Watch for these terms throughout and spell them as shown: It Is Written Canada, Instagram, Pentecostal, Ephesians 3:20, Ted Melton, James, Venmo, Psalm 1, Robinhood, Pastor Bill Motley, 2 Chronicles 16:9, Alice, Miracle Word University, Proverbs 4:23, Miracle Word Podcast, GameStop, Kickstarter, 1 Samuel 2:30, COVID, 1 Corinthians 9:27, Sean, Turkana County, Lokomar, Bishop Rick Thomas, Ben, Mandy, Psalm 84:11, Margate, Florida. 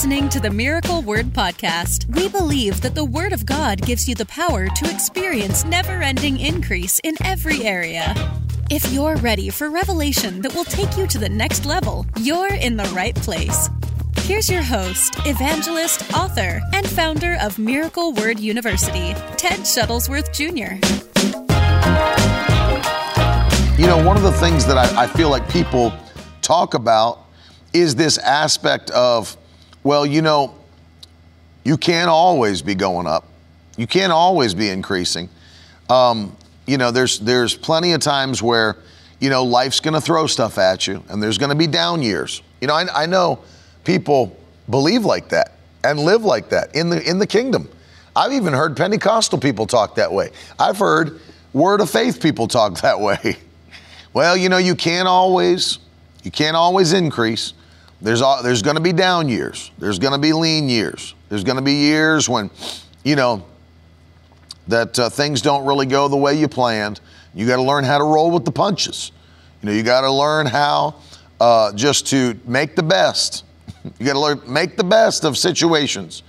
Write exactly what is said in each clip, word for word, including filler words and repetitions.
listening to the Miracle Word Podcast. We believe that the Word of God gives you the power to experience never-ending increase in every area. If you're ready for revelation that will take you to the next level, you're in the right place. Here's your host, evangelist, author, and founder of Miracle Word University, Ted Shuttlesworth, Junior You know, one of the things that I, I feel like people talk about is this aspect of, well, you know, you can't always be going up. You can't always be increasing. Um, you know, there's there's plenty of times where, you know, life's going to throw stuff at you and there's going to be down years. You know, I, I know people believe like that and live like that in the in the kingdom. I've even heard Pentecostal people talk that way. I've heard Word of Faith people talk that way. Well, you know, you can't always, you can't always increase. There's there's going to be down years. There's going to be lean years. There's going to be years when, you know, that uh, things don't really go the way you planned. You got to learn how to roll with the punches. You know, you got to learn how uh, just to make the best. You got to learn make the best of situations.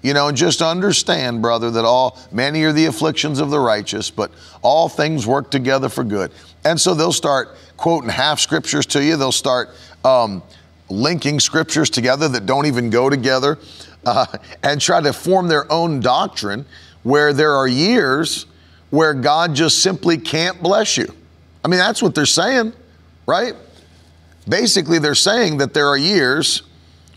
You know, and just understand, brother, that all many are the afflictions of the righteous, but all things work together for good. And so they'll start quoting half scriptures to you. They'll start um, linking scriptures together that don't even go together uh, and try to form their own doctrine where there are years where God just simply can't bless you. I mean, that's what they're saying, right? Basically, they're saying that there are years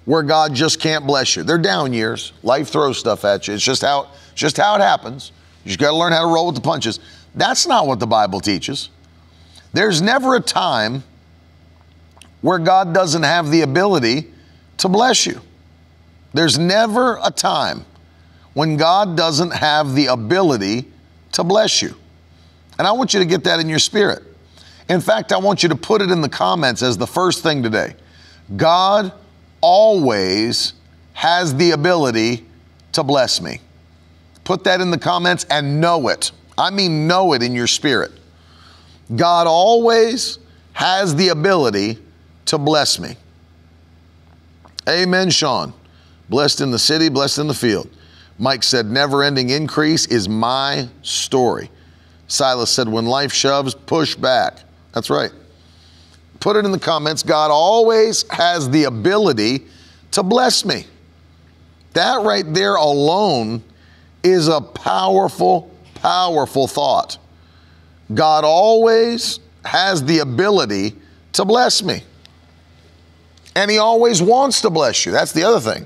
where God just can't bless you. They're down years. Life throws stuff at you. It's just how, just how it happens. You just got to learn how to roll with the punches. That's not what the Bible teaches. There's never a time where God doesn't have the ability to bless you. There's never a time when God doesn't have the ability to bless you. And I want you to get that in your spirit. In fact, I want you to put it in the comments as the first thing today. God always has the ability to bless me. Put that in the comments and know it. I mean, know it in your spirit. God always has the ability to bless me. Amen, Sean. Blessed in the city, blessed in the field. Mike said, never-ending increase is my story. Silas said, when life shoves, push back. That's right. Put it in the comments. God always has the ability to bless me. That right there alone is a powerful, powerful thought. God always has the ability to bless me. And He always wants to bless you. That's the other thing.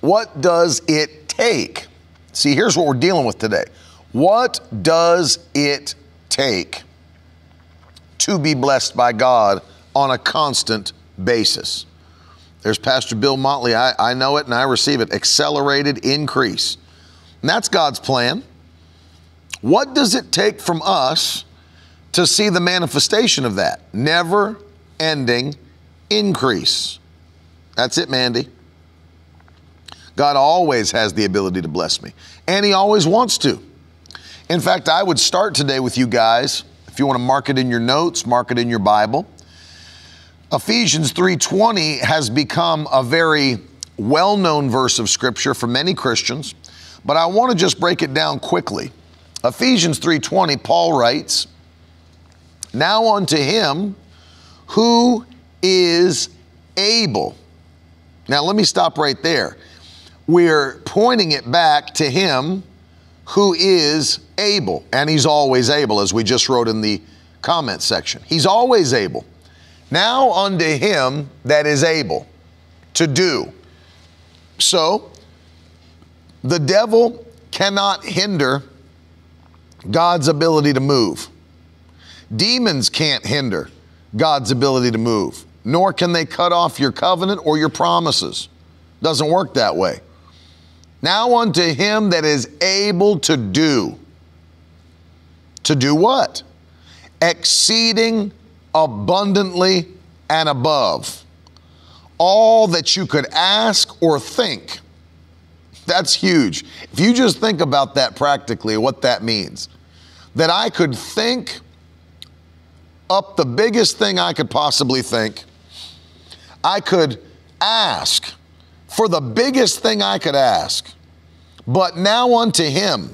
What does it take? See, here's what we're dealing with today. What does it take to be blessed by God on a constant basis? There's Pastor Bill Motley. I, I know it and I receive it. Accelerated increase. And that's God's plan. What does it take from us to see the manifestation of that? Never ending increase. That's it, Mandy. God always has the ability to bless me, and He always wants to. In fact, I would start today with you guys. If you want to mark it in your notes, mark it in your Bible. Ephesians three twenty has become a very well-known verse of scripture for many Christians, but I want to just break it down quickly. Ephesians three twenty, Paul writes, now unto Him who is able. Now let me stop right there. We're pointing it back to Him who is able, and He's always able, as we just wrote in the comment section. He's always able. Now unto Him that is able to do. So the devil cannot hinder God's ability to move. Demons can't hinder God's ability to move, nor can they cut off your covenant or your promises. Doesn't work that way. Now unto Him that is able to do. To do what? Exceeding abundantly and above all that you could ask or think. That's huge. If you just think about that practically, what that means, that I could think up the biggest thing I could possibly think. I could ask for the biggest thing I could ask. But now unto him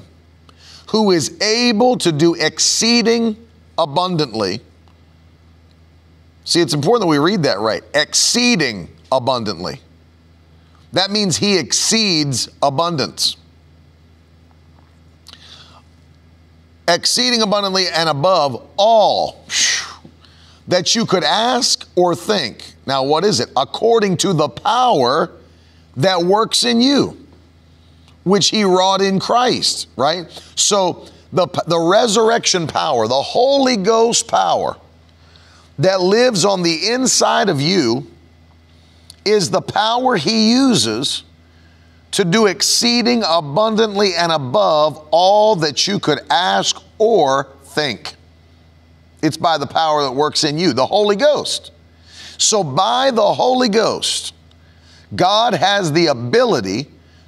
who is able to do exceeding abundantly. See, it's important that we read that right. Exceeding abundantly. That means he exceeds abundance. Exceeding abundantly and above all that you could ask or think. Now, what is it? According to the power that works in you, which he wrought in Christ, right? So the, the resurrection power, the Holy Ghost power that lives on the inside of you is the power he uses to do exceeding abundantly and above all that you could ask or think. It's by the power that works in you, the Holy Ghost. So by the Holy Ghost, God has the ability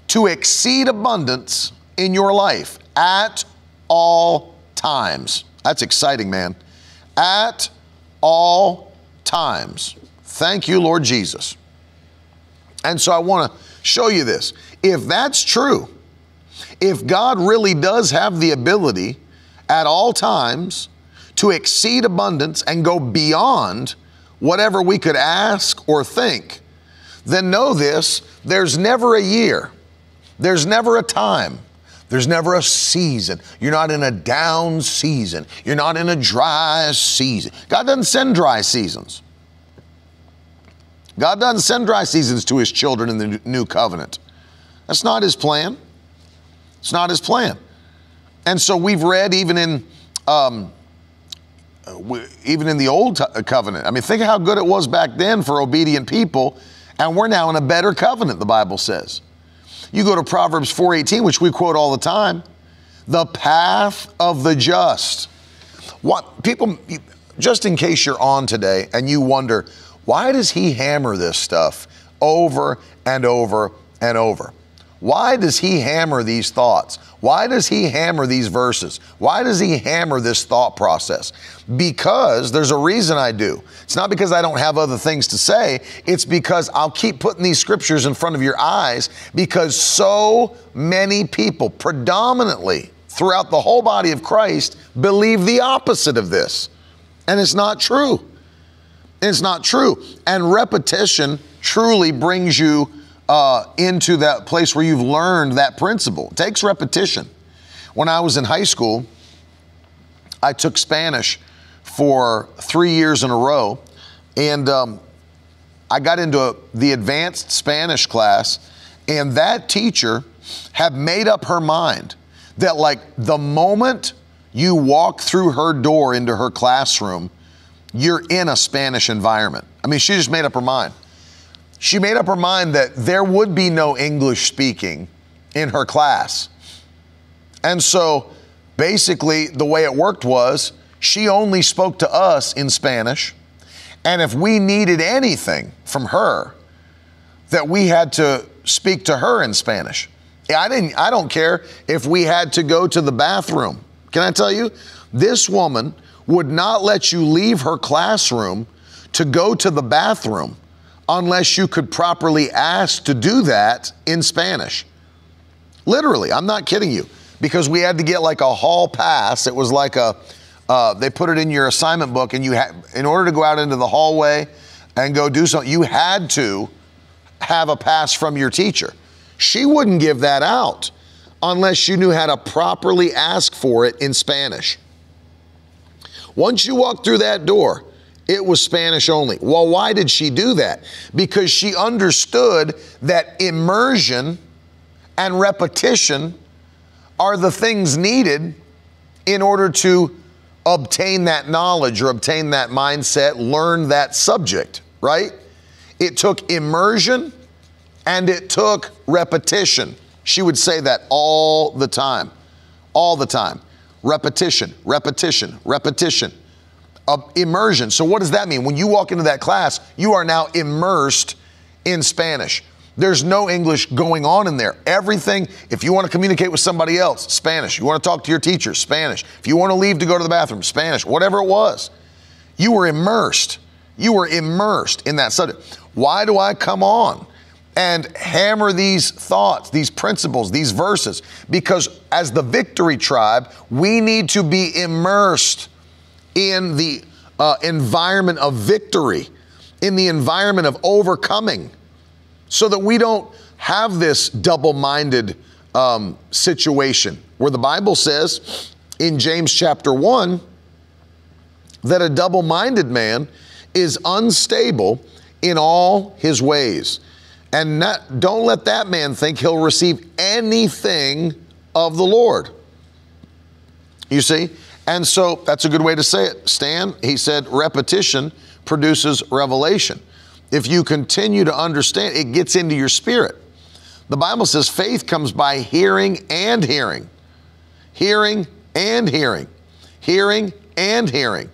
to exceed abundance in your life at all times. That's exciting, man. At all times. Thank you, Lord Jesus. And so I want to show you this. If that's true, if God really does have the ability at all times to exceed abundance and go beyond whatever we could ask or think, then know this, there's never a year, there's never a time, there's never a season. You're not in a down season. You're not in a dry season. God doesn't send dry seasons. God doesn't send dry seasons to his children in the new covenant. That's not his plan. It's not his plan. And so we've read even in, um, even in the old covenant. I mean, think of how good it was back then for obedient people. And we're now in a better covenant, the Bible says. You go to Proverbs four eighteen, which we quote all the time, the path of the just. What people, just in case you're on today and you wonder, why does he hammer this stuff over and over and over? Why does he hammer these thoughts? Why does he hammer these verses? Why does he hammer this thought process? Because there's a reason I do. It's not because I don't have other things to say. It's because I'll keep putting these scriptures in front of your eyes because so many people, predominantly throughout the whole body of Christ, believe the opposite of this. And it's not true. It's not true. And repetition truly brings you Uh, into that place where you've learned that principle. It takes repetition. When I was in high school, I took Spanish for three years in a row, and um, I got into a, the advanced Spanish class, and that teacher had made up her mind that, like, the moment you walk through her door into her classroom, you're in a Spanish environment. I mean, she just made up her mind. She made up her mind that there would be no English speaking in her class. And so basically the way it worked was she only spoke to us in Spanish. And if we needed anything from her, that we had to speak to her in Spanish. I didn't, I don't care if we had to go to the bathroom. Can I tell you? This woman would not let you leave her classroom to go to the bathroom unless you could properly ask to do that in Spanish. Literally, I'm not kidding you, because we had to get like a hall pass. It was like a, uh, they put it in your assignment book, and you had, in order to go out into the hallway and go do something, you had to have a pass from your teacher. She wouldn't give that out unless you knew how to properly ask for it in Spanish. Once you walk through that door, it was Spanish only. Well, why did she do that? Because she understood that immersion and repetition are the things needed in order to obtain that knowledge or obtain that mindset, learn that subject, right? It took immersion and it took repetition. She would say that all the time, all the time. Repetition, repetition, repetition. Uh, immersion. So what does that mean? When you walk into that class, you are now immersed in Spanish. There's no English going on in there. Everything, if you want to communicate with somebody else, Spanish. You want to talk to your teacher, Spanish. If you want to leave to go to the bathroom, Spanish. Whatever it was, you were immersed You were immersed in that subject. Why do I come on and hammer these thoughts, these principles, these verses? Because as the Victory Tribe, we need to be immersed in the uh, environment of victory, in the environment of overcoming, so that we don't have this double-minded um, situation where the Bible says in James chapter one that a double-minded man is unstable in all his ways. And not, don't let that man think he'll receive anything of the Lord. You see? And so that's a good way to say it. Stan, he said, repetition produces revelation. If you continue to understand, it gets into your spirit. The Bible says faith comes by hearing and hearing. Hearing and hearing. Hearing and hearing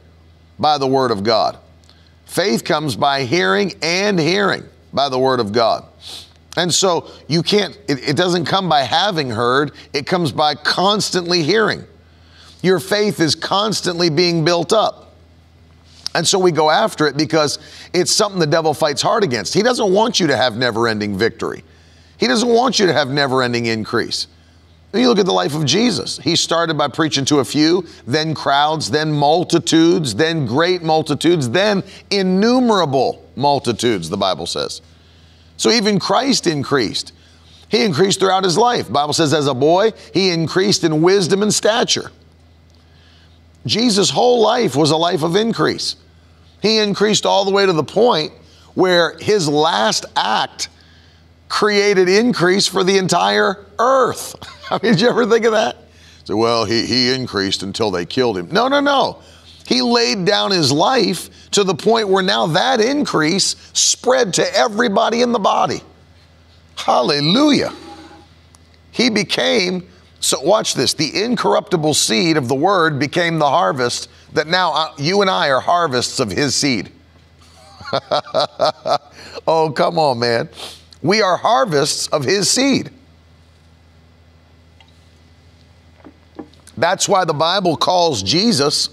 by the Word of God. Faith comes by hearing and hearing by the Word of God. And so you can't, it, it doesn't come by having heard, it comes by constantly hearing. Your faith is constantly being built up. And so we go after it because it's something the devil fights hard against. He doesn't want you to have never-ending victory. He doesn't want you to have never-ending increase. You look at the life of Jesus. He started by preaching to a few, then crowds, then multitudes, then great multitudes, then innumerable multitudes, the Bible says. So even Christ increased. He increased throughout his life. The Bible says as a boy, he increased in wisdom and stature. Jesus' whole life was a life of increase. He increased all the way to the point where his last act created increase for the entire earth. I mean, did you ever think of that? So, well, he, he increased until they killed him. No, no, no. He laid down his life to the point where now that increase spread to everybody in the body. Hallelujah. He became, so watch this, the incorruptible seed of the Word became the harvest that now you and I are harvests of his seed. Oh, come on, man. We are harvests of his seed. That's why the Bible calls Jesus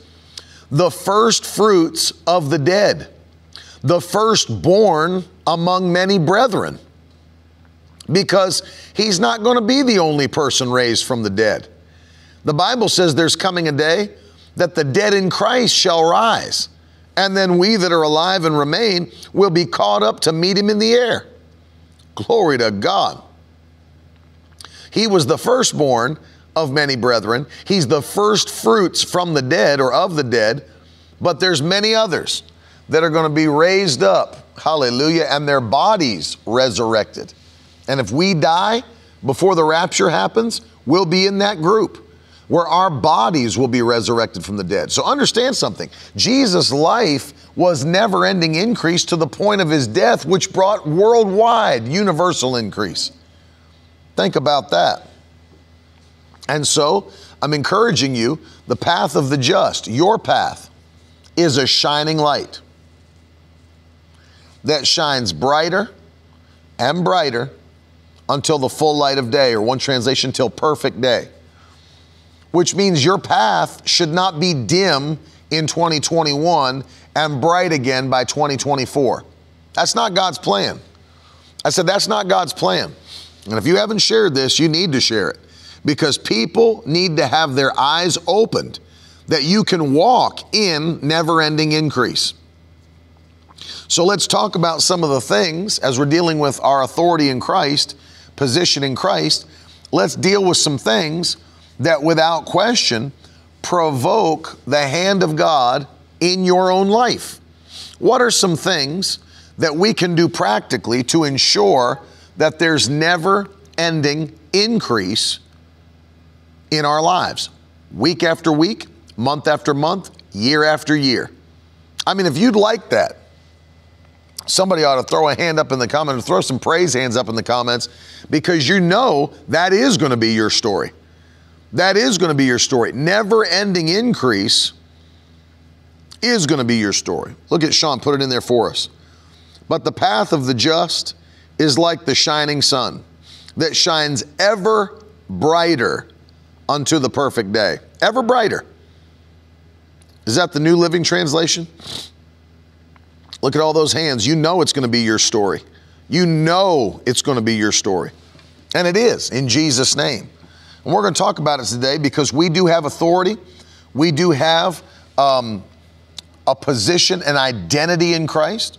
the first fruits of the dead, the firstborn among many brethren, because he's not going to be the only person raised from the dead. The Bible says there's coming a day that the dead in Christ shall rise, and then we that are alive and remain will be caught up to meet him in the air. Glory to God. He was the firstborn of many brethren. He's the first fruits from the dead or of the dead, but there's many others that are going to be raised up. Hallelujah. And their bodies resurrected. And if we die before the rapture happens, we'll be in that group where our bodies will be resurrected from the dead. So understand something. Jesus' life was never-ending increase to the point of his death, which brought worldwide universal increase. Think about that. And so I'm encouraging you, the path of the just, your path, is a shining light that shines brighter and brighter until the full light of day, or one translation, till perfect day, which means your path should not be dim in twenty twenty-one and bright again by twenty twenty-four. That's not God's plan. I said, that's not God's plan. And if you haven't shared this, you need to share it. Because people need to have their eyes opened that you can walk in never-ending increase. So let's talk about some of the things as we're dealing with our authority in Christ, position in Christ. Let's deal with some things that without question provoke the hand of God in your own life. What are some things that we can do practically to ensure that there's never-ending increase in our lives, week after week, month after month, year after year? I mean, if you'd like that, somebody ought to throw a hand up in the comments, throw some praise hands up in the comments, because you know that is going to be your story. That is going to be your story. Never-ending increase is going to be your story. Look at Sean, put it in there for us. But the path of the just is like the shining sun that shines ever brighter unto the perfect day. Ever brighter. Is that the New Living Translation? Look at all those hands. You know it's going to be your story. You know it's going to be your story. And it is, in Jesus' name. And we're going to talk about it today because we do have authority. We do have um, a position, an identity in Christ.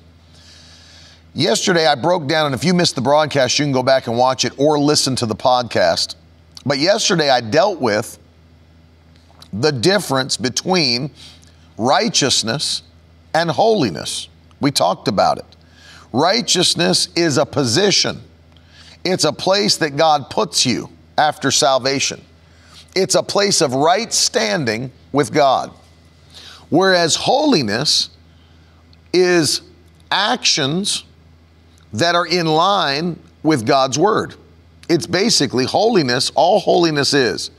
Yesterday I broke down, and if you missed the broadcast, you can go back and watch it or listen to the podcast. But yesterday I dealt with the difference between righteousness and holiness. We talked about it. Righteousness is a position. It's a place that God puts you after salvation. It's a place of right standing with God. Whereas holiness is actions that are in line with God's word. It's basically holiness. All holiness is.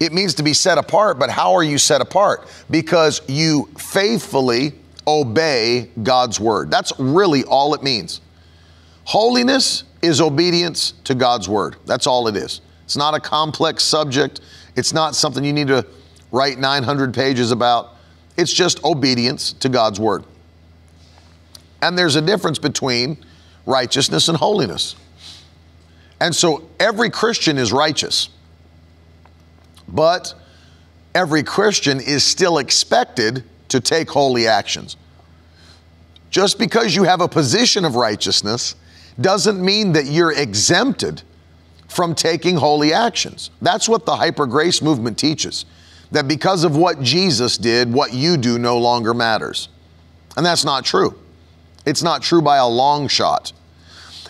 It means to be set apart, but how are you set apart? Because you faithfully obey God's word. That's really all it means. Holiness is obedience to God's word. That's all it is. It's not a complex subject. It's not something you need to write nine hundred pages about. It's just obedience to God's word. And there's a difference between righteousness and holiness. And so every Christian is righteous, but every Christian is still expected to take holy actions. Just because you have a position of righteousness doesn't mean that you're exempted from taking holy actions. That's what the hyper grace movement teaches, that because of what Jesus did, what you do no longer matters. And that's not true. It's not true by a long shot.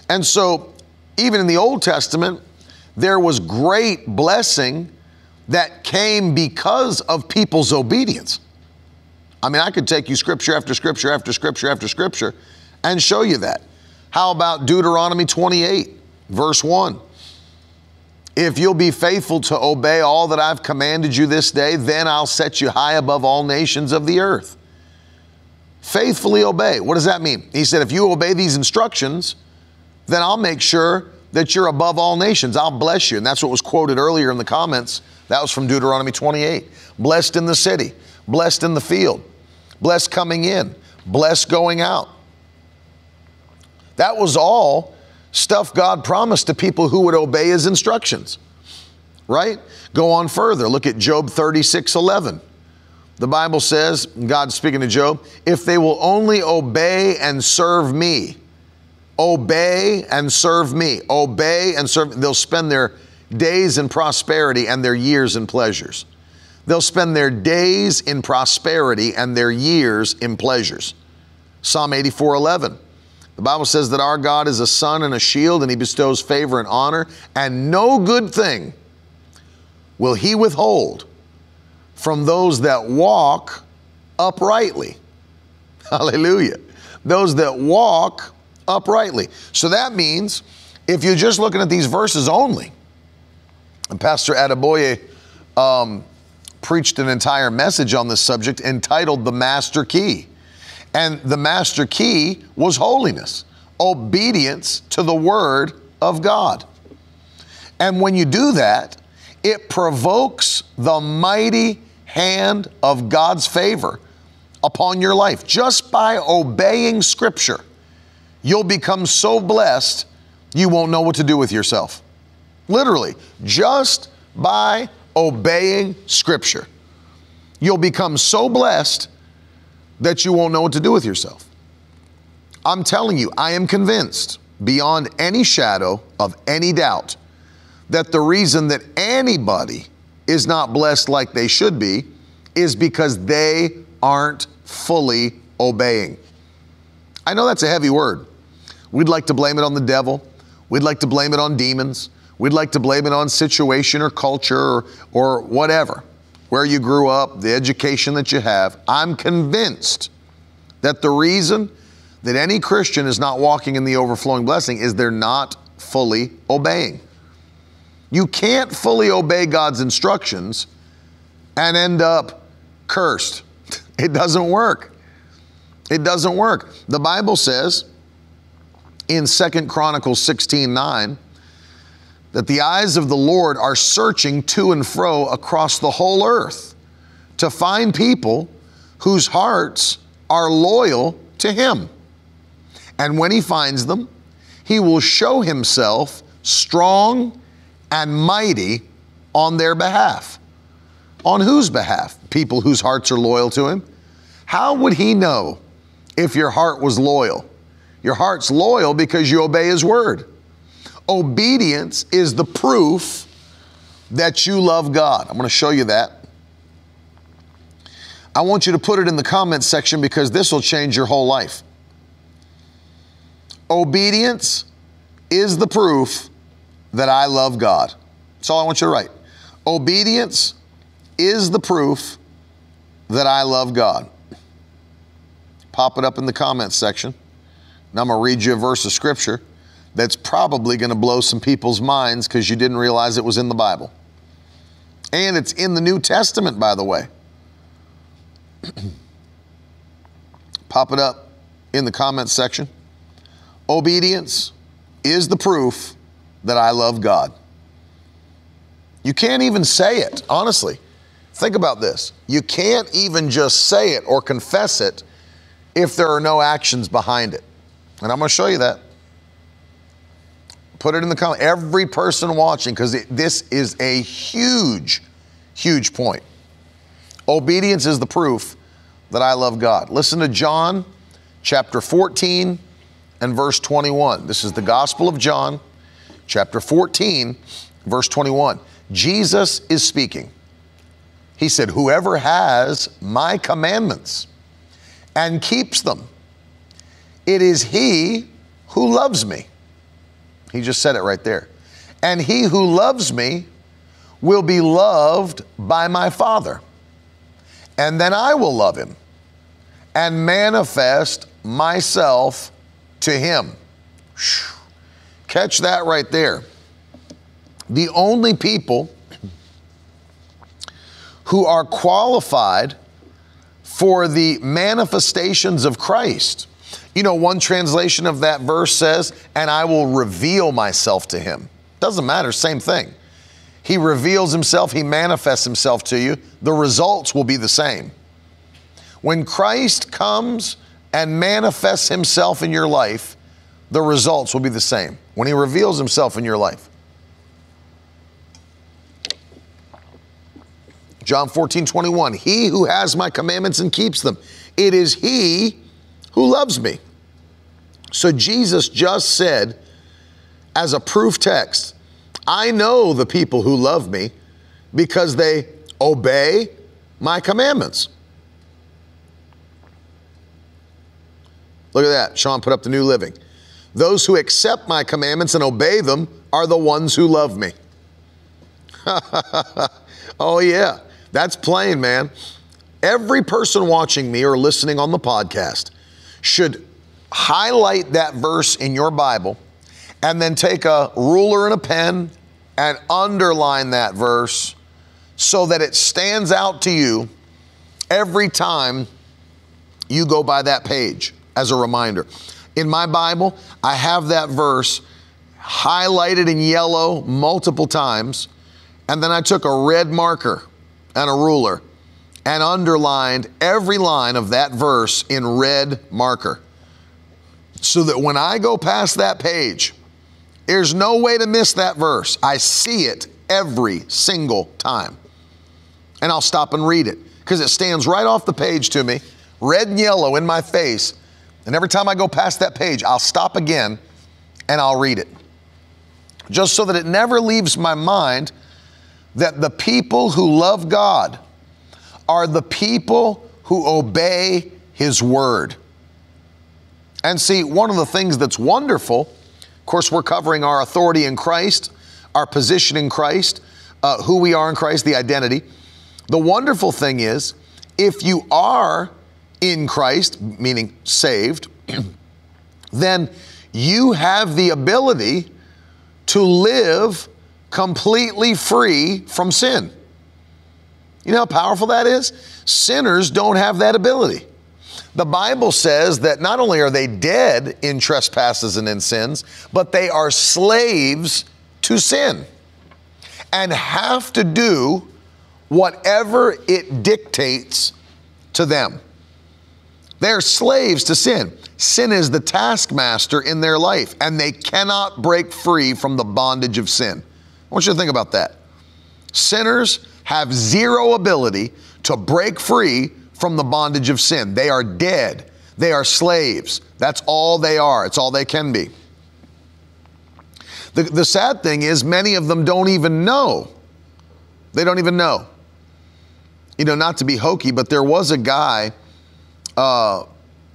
And so even in the Old Testament, there was great blessing that came because of people's obedience. I mean, I could take you scripture after scripture after scripture after scripture and show you that. How about Deuteronomy twenty-eight, verse one? If you'll be faithful to obey all that I've commanded you this day, then I'll set you high above all nations of the earth. Faithfully obey. What does that mean? He said, if you obey these instructions, then I'll make sure that you're above all nations. I'll bless you. And that's what was quoted earlier in the comments. That was from Deuteronomy twenty-eight. Blessed in the city, blessed in the field, blessed coming in, blessed going out. That was all stuff God promised to people who would obey his instructions, right? Go on further. Look at Job thirty-six eleven. The Bible says, God speaking to Job, if they will only obey and serve me, obey and serve me, obey and serve, they'll spend their days in prosperity and their years in pleasures. They'll spend their days in prosperity and their years in pleasures. Psalm eighty-four eleven. The Bible says that our God is a sun and a shield, and he bestows favor and honor, and no good thing will he withhold from those that walk uprightly. Hallelujah. Those that walk uprightly. So that means if you're just looking at these verses only, and Pastor Adeboye um, preached an entire message on this subject entitled The Master Key. And the master key was holiness, obedience to the word of God. And when you do that, it provokes the mighty hand of God's favor upon your life. Just by obeying scripture, you'll become so blessed, you won't know what to do with yourself. Literally, just by obeying scripture, you'll become so blessed that you won't know what to do with yourself. I'm telling you, I am convinced beyond any shadow of any doubt that the reason that anybody is not blessed like they should be is because they aren't fully obeying. I know that's a heavy word. We'd like to blame it on the devil. We'd like to blame it on demons. We'd like to blame it on situation or culture or, or whatever, where you grew up, the education that you have. I'm convinced that the reason that any Christian is not walking in the overflowing blessing is they're not fully obeying. You can't fully obey God's instructions and end up cursed. It doesn't work. It doesn't work. The Bible says in Second Chronicles sixteen nine, that the eyes of the Lord are searching to and fro across the whole earth to find people whose hearts are loyal to him. And when he finds them, he will show himself strong and mighty on their behalf. On whose behalf? People whose hearts are loyal to him. How would he know if your heart was loyal? Your heart's loyal because you obey his word. Obedience is the proof that you love God. I'm going to show you that. I want you to put it in the comments section because this will change your whole life. Obedience is the proof that I love God. That's all I want you to write. Obedience is the proof that I love God. Pop it up in the comments section. And I'm going to read you a verse of scripture that's probably going to blow some people's minds because you didn't realize it was in the Bible. And it's in the New Testament, by the way. Pop it up in the comments section. Obedience is the proof that I love God. You can't even say it, honestly. Think about this. You can't even just say it or confess it if there are no actions behind it. And I'm going to show you that. Put it in the comment. Every person watching, because this is a huge, huge point. Obedience is the proof that I love God. Listen to John chapter fourteen and verse twenty-one. This is the Gospel of John, chapter fourteen, verse twenty-one. Jesus is speaking. He said, whoever has my commandments and keeps them, it is he who loves me. He just said it right there. And he who loves me will be loved by my Father. And then I will love him and manifest myself to him. Catch that right there. The only people who are qualified for the manifestations of Christ. You know, one translation of that verse says, and I will reveal myself to him. Doesn't matter, same thing. He reveals himself, he manifests himself to you. The results will be the same. When Christ comes and manifests himself in your life, the results will be the same. When he reveals himself in your life. John fourteen twenty-one, he who has my commandments and keeps them, it is he who loves me. So Jesus just said, as a proof text, I know the people who love me because they obey my commandments. Look at that. Sean put up the New Living. Those who accept my commandments and obey them are the ones who love me. Oh, yeah. That's plain, man. Every person watching me or listening on the podcast should highlight that verse in your Bible and then take a ruler and a pen and underline that verse so that it stands out to you every time you go by that page as a reminder. In my Bible, I have that verse highlighted in yellow multiple times, and then I took a red marker and a ruler and underlined every line of that verse in red marker so that when I go past that page, there's no way to miss that verse. I see it every single time. And I'll stop and read it because it stands right off the page to me, red and yellow in my face. And every time I go past that page, I'll stop again and I'll read it just so that it never leaves my mind that the people who love God are the people who obey his word. And see, one of the things that's wonderful, of course, we're covering our authority in Christ, our position in Christ, uh, who we are in Christ, the identity. The wonderful thing is, if you are in Christ, meaning saved, then you have the ability to live completely free from sin. You know how powerful that is? Sinners don't have that ability. The Bible says that not only are they dead in trespasses and in sins, but they are slaves to sin and have to do whatever it dictates to them. They're slaves to sin. Sin is the taskmaster in their life, and they cannot break free from the bondage of sin. I want you to think about that. Sinners have zero ability to break free from the bondage of sin. They are dead. They are slaves. That's all they are. It's all they can be. The, the sad thing is many of them don't even know. They don't even know. You know, not to be hokey, but there was a guy uh,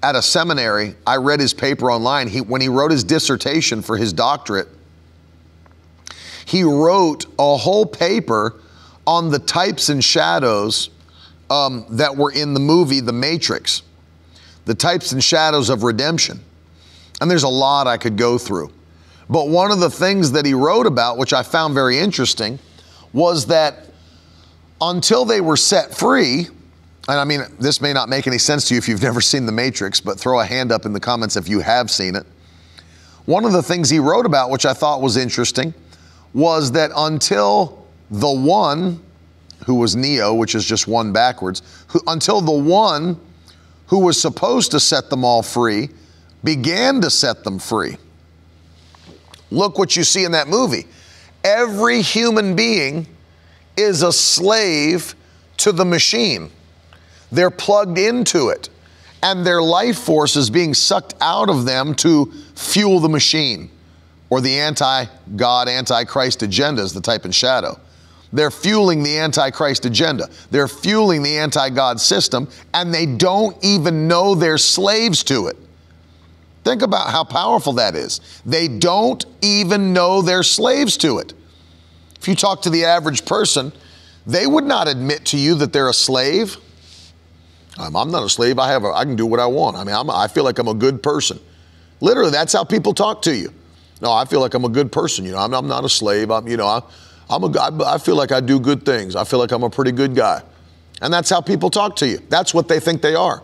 at a seminary. I read his paper online. He, when he wrote his dissertation for his doctorate, he wrote a whole paper on the types and shadows um, that were in the movie The Matrix, the types and shadows of redemption. And there's a lot I could go through. But one of the things that he wrote about, which I found very interesting, was that until they were set free, and I mean, this may not make any sense to you if you've never seen The Matrix, but throw a hand up in the comments if you have seen it. One of the things he wrote about, which I thought was interesting, was that until the one, who was Neo, which is just one backwards, who, until the one who was supposed to set them all free began to set them free. Look what you see in that movie. Every human being is a slave to the machine. They're plugged into it, and their life force is being sucked out of them to fuel the machine, or the anti-God, anti-Christ agenda is the type and shadow. They're fueling the anti-Christ agenda. They're fueling the anti-God system, and they don't even know they're slaves to it. Think about how powerful that is. They don't even know they're slaves to it. If you talk to the average person, they would not admit to you that they're a slave. I'm, I'm not a slave. I have a, I can do what I want. I mean, I'm, I feel like I'm a good person. Literally, that's how people talk to you. No, I feel like I'm a good person. You know, I'm, I'm not a slave. I'm, you know, I, I'm a, I, I feel like I do good things. I feel like I'm a pretty good guy. And that's how people talk to you. That's what they think they are.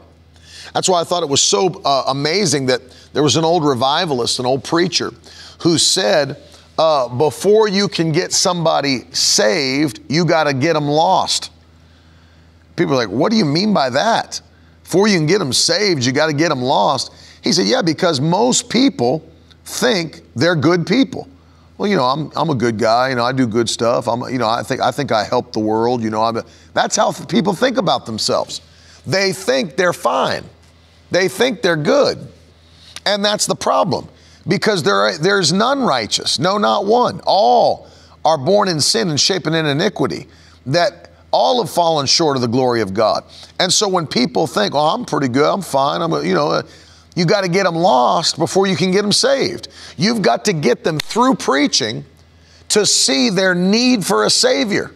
That's why I thought it was so uh, amazing that there was an old revivalist, an old preacher, who said, uh, before you can get somebody saved, you got to get them lost. People are like, what do you mean by that? Before you can get them saved, you got to get them lost. He said, yeah, because most people think they're good people. Well, you know, I'm, I'm a good guy. You know, I do good stuff. I'm, you know, I think I think I help the world. You know, I'm a, that's how people think about themselves. They think they're fine. They think they're good. And that's the problem, because there, there's none righteous. No, not one. All are born in sin and shapen in iniquity, that all have fallen short of the glory of God. And so when people think, oh, I'm pretty good, I'm fine, I'm, you know, you got to get them lost before you can get them saved. You've got to get them through preaching to see their need for a savior.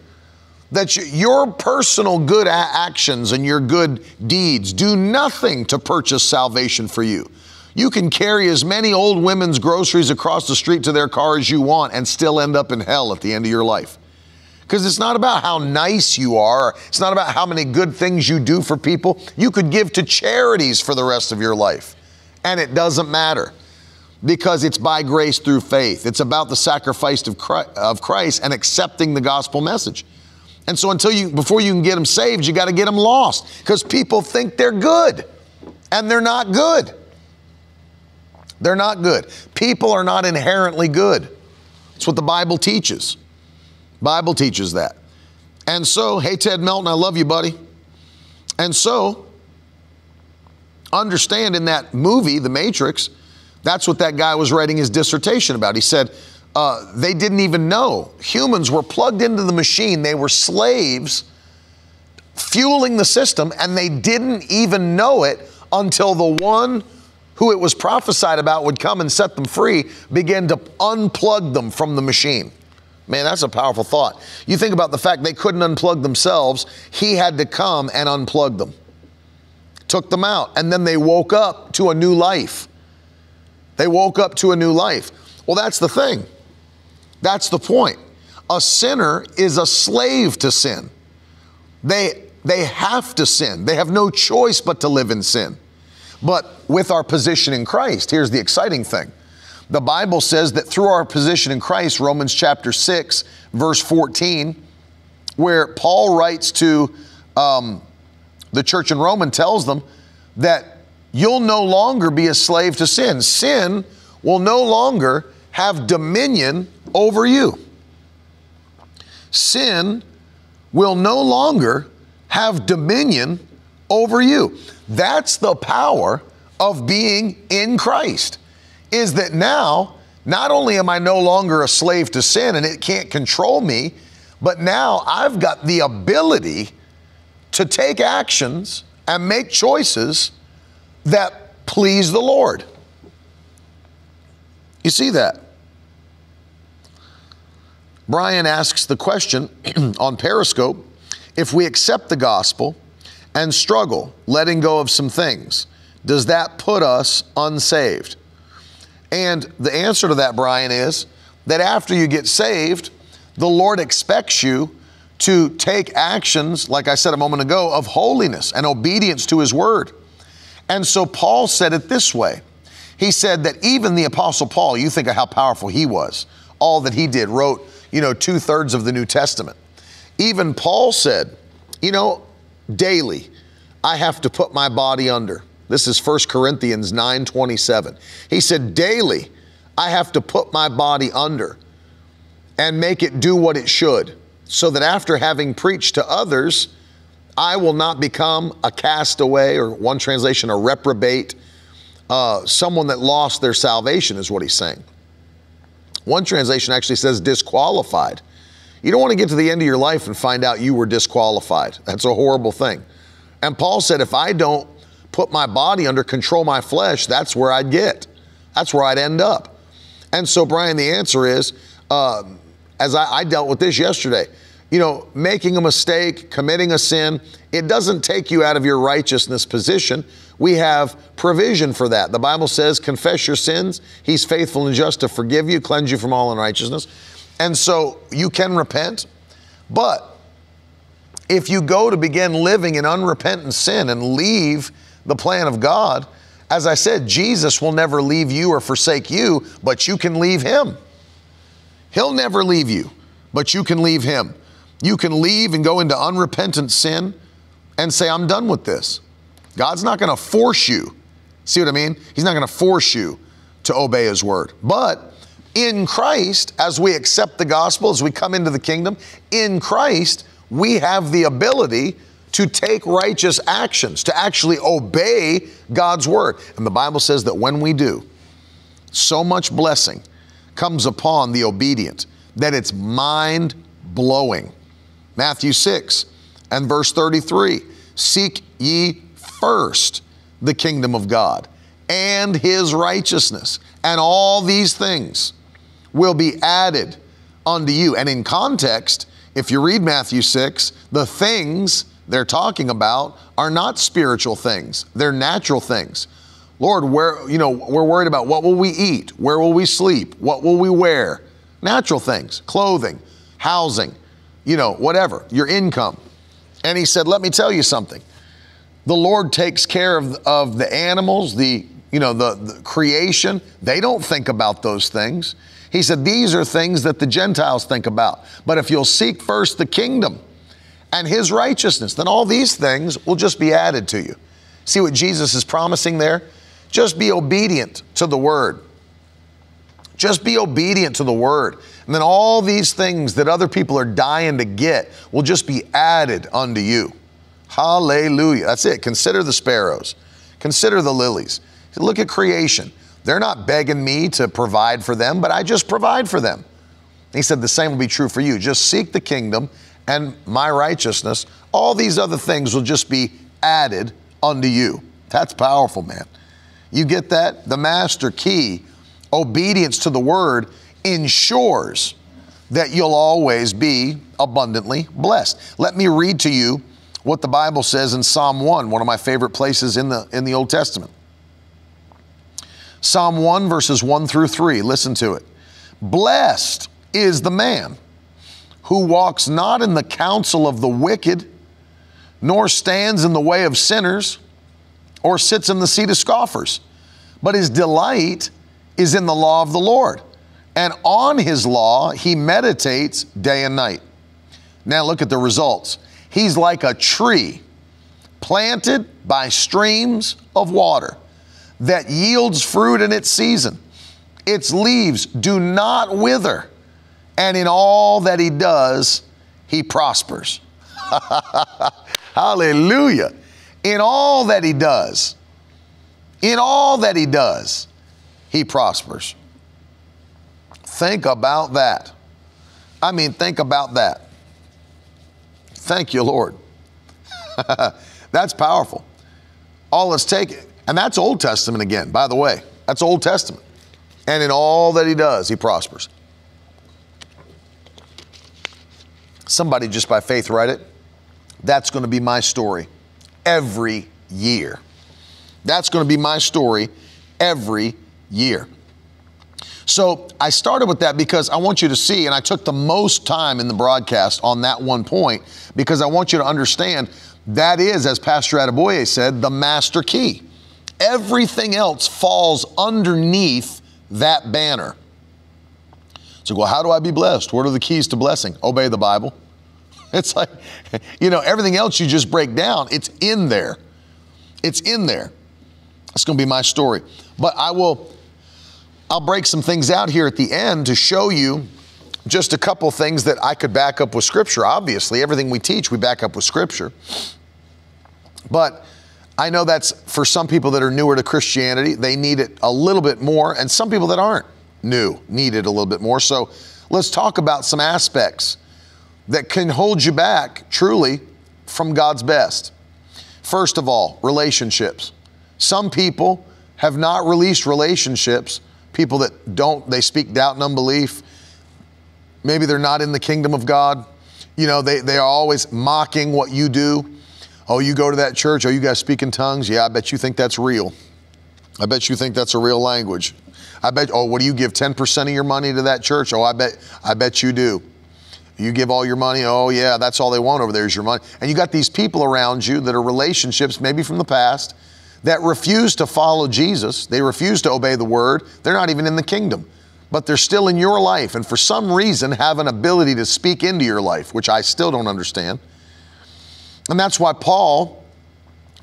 That your personal good actions and your good deeds do nothing to purchase salvation for you. You can carry as many old women's groceries across the street to their car as you want and still end up in hell at the end of your life. Because it's not about how nice you are. It's not about how many good things you do for people. You could give to charities for the rest of your life, and it doesn't matter, because it's by grace through faith. It's about the sacrifice of Christ and accepting the gospel message. And so until you, before you can get them saved, you got to get them lost, because people think they're good, and they're not good. They're not good. People are not inherently good. That's what the Bible teaches. Bible teaches that. And so, hey, Ted Melton, I love you, buddy. And so understand, in that movie, The Matrix, that's what that guy was writing his dissertation about. He said, Uh, they didn't even know. Humans were plugged into the machine. They were slaves fueling the system, and they didn't even know it until the one who it was prophesied about would come and set them free began to unplug them from the machine. Man, that's a powerful thought. You think about the fact they couldn't unplug themselves. He had to come and unplug them, took them out, and then they woke up to a new life. They woke up to a new life. Well, that's the thing. That's the point. A sinner is a slave to sin. They, they have to sin. They have no choice but to live in sin. But with our position in Christ, here's the exciting thing. The Bible says that through our position in Christ, Romans chapter six, verse fourteen, where Paul writes to um, the church in Rome and tells them that You'll no longer be a slave to sin. Sin will no longer have dominion over you. Sin will no longer have dominion over you. That's the power of being in Christ, is that now, not only am I no longer a slave to sin and it can't control me, but now I've got the ability to take actions and make choices that please the Lord. You see that? Brian asks the question on Periscope, if we accept the gospel and struggle letting go of some things, does that put us unsaved? And the answer to that, Brian, is that after you get saved, the Lord expects you to take actions, like I said a moment ago, of holiness and obedience to His Word. And so Paul said it this way. He said that even the Apostle Paul, you think of how powerful he was, all that he did, wrote, you know, two thirds of the New Testament. Even Paul said, you know, daily, I have to put my body under. This is First Corinthians nine twenty-seven. He said, daily, I have to put my body under and make it do what it should, so that after having preached to others, I will not become a castaway, or one translation, a reprobate, uh, someone that lost their salvation is what he's saying. One translation actually says disqualified. You don't want to get to the end of your life and find out you were disqualified. That's a horrible thing. And Paul said, if I don't put my body under, control my flesh, that's where I'd get. That's where I'd end up. And so, Brian, the answer is, uh, as I, I dealt with this yesterday, you know, making a mistake, committing a sin, it doesn't take you out of your righteousness position. We have provision for that. The Bible says, confess your sins. He's faithful and just to forgive you, cleanse you from all unrighteousness. And so you can repent, but if you go to begin living in unrepentant sin and leave the plan of God, as I said, Jesus will never leave you or forsake you, but you can leave Him. He'll never leave you, but you can leave Him. You can leave and go into unrepentant sin and say, I'm done with this. God's not going to force you. See what I mean? He's not going to force you to obey His word. But in Christ, as we accept the gospel, as we come into the kingdom, in Christ, we have the ability to take righteous actions, to actually obey God's word. And the Bible says that when we do, so much blessing comes upon the obedient that it's mind-blowing. Matthew six and verse thirty-three, seek ye first the kingdom of God and His righteousness, and all these things will be added unto you. And in context, if you read Matthew six, the things they're talking about are not spiritual things. They're natural things. Lord, where, you know, we're worried about what will we eat? Where will we sleep? What will we wear? Natural things, clothing, housing, you know, whatever, your income. And He said, let me tell you something. The Lord takes care of, of the animals, the, you know, the, the creation. They don't think about those things. He said, these are things that the Gentiles think about. But if you'll seek first the kingdom and His righteousness, then all these things will just be added to you. See what Jesus is promising there? Just be obedient to the word. Just be obedient to the word. And then all these things that other people are dying to get will just be added unto you. Hallelujah. That's it. Consider the sparrows. Consider the lilies. Look at creation. They're not begging me to provide for them, but I just provide for them. He said the same will be true for you. Just seek the kingdom and my righteousness. All these other things will just be added unto you. That's powerful, man. You get that? The master key, obedience to the word, ensures that you'll always be abundantly blessed. Let me read to you what the Bible says in Psalm one, one of my favorite places in the, in the Old Testament. Psalm one verses one through three, listen to it. Blessed is the man who walks not in the counsel of the wicked, nor stands in the way of sinners, or sits in the seat of scoffers, but his delight is in the law of the Lord, and on His law he meditates day and night. Now look at the results. He's like a tree planted by streams of water, that yields fruit in its season. Its leaves do not wither, and in all that he does, he prospers. Hallelujah. In all that he does, in all that he does, he prospers. Think about that. I mean, think about that. Thank you, Lord. That's powerful. All it's taken, and that's Old Testament again, by the way. That's Old Testament. And in all that he does, he prospers. Somebody just by faith write it. That's going to be my story every year. That's going to be my story every year. So I started with that because I want you to see, and I took the most time in the broadcast on that one point because I want you to understand that is, as Pastor Adeboye said, the master key. Everything else falls underneath that banner. So, well, how do I be blessed? What are the keys to blessing? Obey the Bible. It's like, you know, everything else you just break down, it's in there. It's in there. That's going to be my story. But I will... I'll break some things out here at the end to show you just a couple things that I could back up with Scripture. Obviously, everything we teach, we back up with Scripture. But I know that's for some people that are newer to Christianity, they need it a little bit more. And some people that aren't new need it a little bit more. So let's talk about some aspects that can hold you back truly from God's best. First of all, relationships. Some people have not released relationships. People that don't, they speak doubt and unbelief. Maybe they're not in the kingdom of God. You know, they, they are always mocking what you do. Oh, you go to that church. Oh, you guys speak in tongues. Yeah, I bet you think that's real. I bet you think that's a real language. I bet, oh, what do you give ten percent of your money to that church? Oh, I bet, I bet you do. You give all your money. Oh yeah, that's all they want over there is your money. And you got these people around you that are relationships, maybe from the past, that refuse to follow Jesus. They refuse to obey the word. They're not even in the kingdom, but they're still in your life. And for some reason have an ability to speak into your life, which I still don't understand. And that's why Paul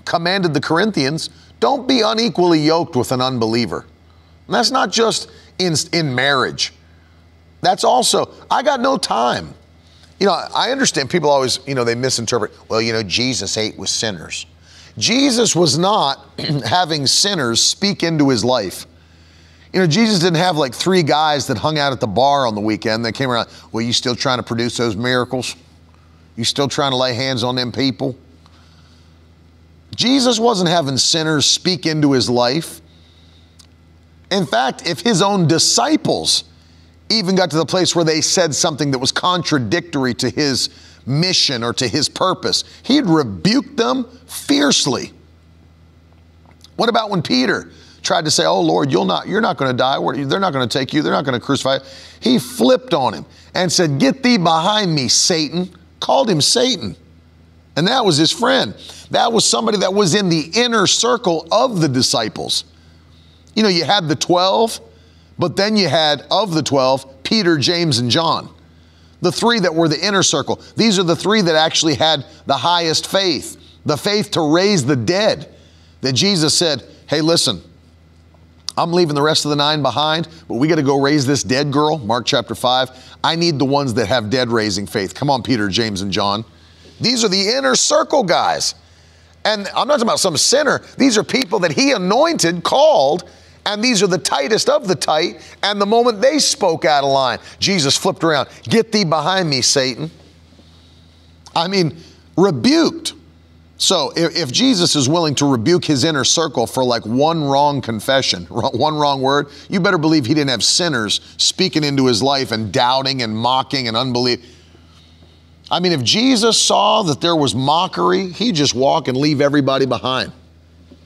commanded the Corinthians, don't be unequally yoked with an unbeliever. And that's not just in, in marriage. That's also, I got no time. You know, I understand people always, you know, they misinterpret. Well, you know, Jesus ate with sinners. Jesus was not having sinners speak into his life. You know, Jesus didn't have like three guys that hung out at the bar on the weekend that came around. Well, you still trying to produce those miracles? You still trying to lay hands on them people? Jesus wasn't having sinners speak into his life. In fact, if his own disciples even got to the place where they said something that was contradictory to his mission or to his purpose, he'd rebuke them fiercely. What about when Peter tried to say, oh Lord, you'll not, you're not going to die. They're not going to take you. They're not going to crucify you. He flipped on him and said, get thee behind me, Satan. Called him Satan. And that was his friend. That was somebody that was in the inner circle of the disciples. You know, you had the twelve, but then you had of the twelve, Peter, James, and John. The three that were the inner circle. These are the three that actually had the highest faith, the faith to raise the dead, that Jesus said, hey, listen, I'm leaving the rest of the nine behind, but we got to go raise this dead girl. Mark chapter five. I need the ones that have dead raising faith. Come on, Peter, James, and John. These are the inner circle guys. And I'm not talking about some sinner. These are people that he anointed, called, and these are the tightest of the tight. And the moment they spoke out of line, Jesus flipped around. Get thee behind me, Satan. I mean, rebuked. So if, if Jesus is willing to rebuke his inner circle for like one wrong confession, one wrong word, you better believe he didn't have sinners speaking into his life and doubting and mocking and unbelief. I mean, if Jesus saw that there was mockery, he'd just walk and leave everybody behind.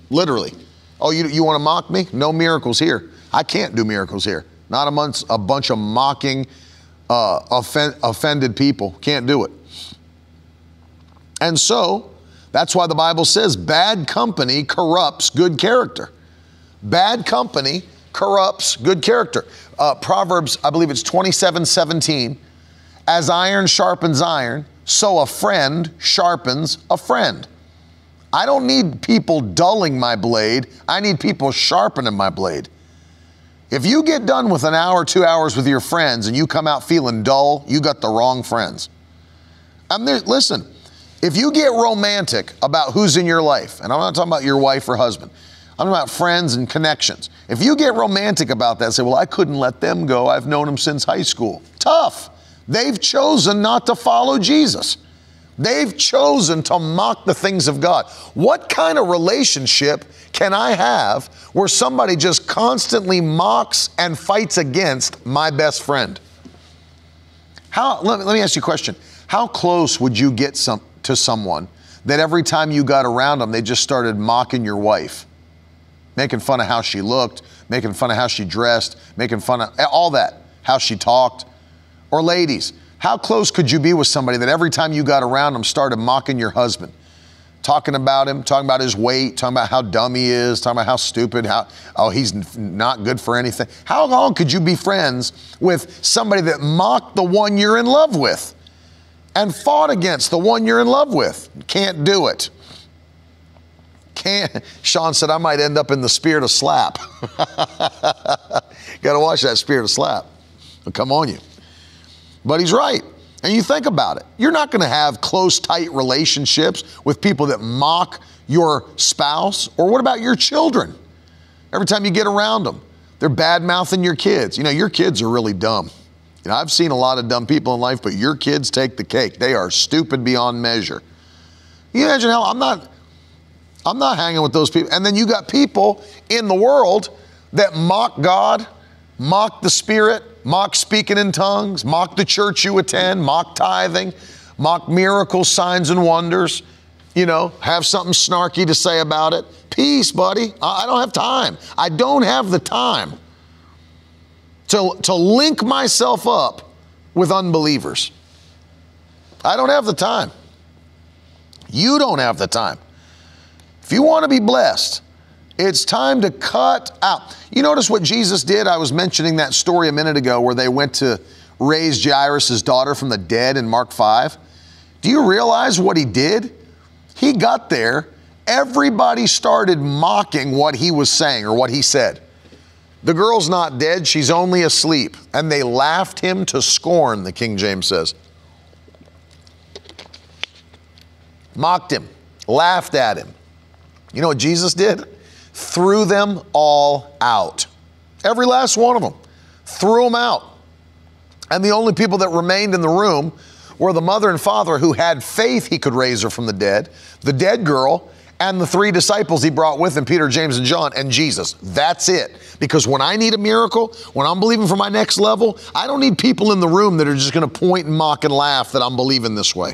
Literally. Oh, you, you want to mock me? No miracles here. I can't do miracles here. Not amongst a bunch of mocking, uh, offend, offended people. Can't do it. And so that's why the Bible says bad company corrupts good character. Bad company corrupts good character. Uh, Proverbs, I believe it's twenty-seven seventeen. As iron sharpens iron, so a friend sharpens a friend. I don't need people dulling my blade. I need people sharpening my blade. If you get done with an hour, two hours with your friends and you come out feeling dull, you got the wrong friends. I'm there, listen, if you get romantic about who's in your life, and I'm not talking about your wife or husband, I'm talking about friends and connections. If you get romantic about that, say, well, I couldn't let them go. I've known them since high school. Tough. They've chosen not to follow Jesus. They've chosen to mock the things of God. What kind of relationship can I have where somebody just constantly mocks and fights against my best friend? How, let, let me ask you a question. How close would you get some, to someone that every time you got around them, they just started mocking your wife, making fun of how she looked, making fun of how she dressed, making fun of all that, how she talked? Or ladies, how close could you be with somebody that every time you got around them started mocking your husband, talking about him, talking about his weight, talking about how dumb he is, talking about how stupid, how, oh, he's not good for anything? How long could you be friends with somebody that mocked the one you're in love with and fought against the one you're in love with? Can't do it. Can't. Sean said, I might end up in the spirit of slap. Got to watch that spirit of slap. It'll come on you. But he's right. And you think about it. You're not going to have close, tight relationships with people that mock your spouse. Or what about your children? Every time you get around them, they're bad-mouthing your kids. You know, your kids are really dumb. You know, I've seen a lot of dumb people in life, but your kids take the cake. They are stupid beyond measure. You imagine how I'm not, I'm not hanging with those people. And then you got people in the world that mock God, mock the Spirit, mock speaking in tongues, mock the church you attend, mock tithing, mock miracles, signs, and wonders. You know, have something snarky to say about it. Peace, buddy. I don't have time. I don't have the time to, to link myself up with unbelievers. I don't have the time. You don't have the time. If you want to be blessed, it's time to cut out. You notice what Jesus did? I was mentioning that story a minute ago where they went to raise Jairus' daughter from the dead in Mark five. Do you realize what he did? He got there. Everybody started mocking what he was saying or what he said. The girl's not dead. She's only asleep. And they laughed him to scorn, the King James says. Mocked him, laughed at him. You know what Jesus did? Threw them all out. Every last one of them. Threw them out. And the only people that remained in the room were the mother and father who had faith he could raise her from the dead, the dead girl, and the three disciples he brought with him, Peter, James, and John, and Jesus. That's it. Because when I need a miracle, when I'm believing for my next level, I don't need people in the room that are just going to point and mock and laugh that I'm believing this way.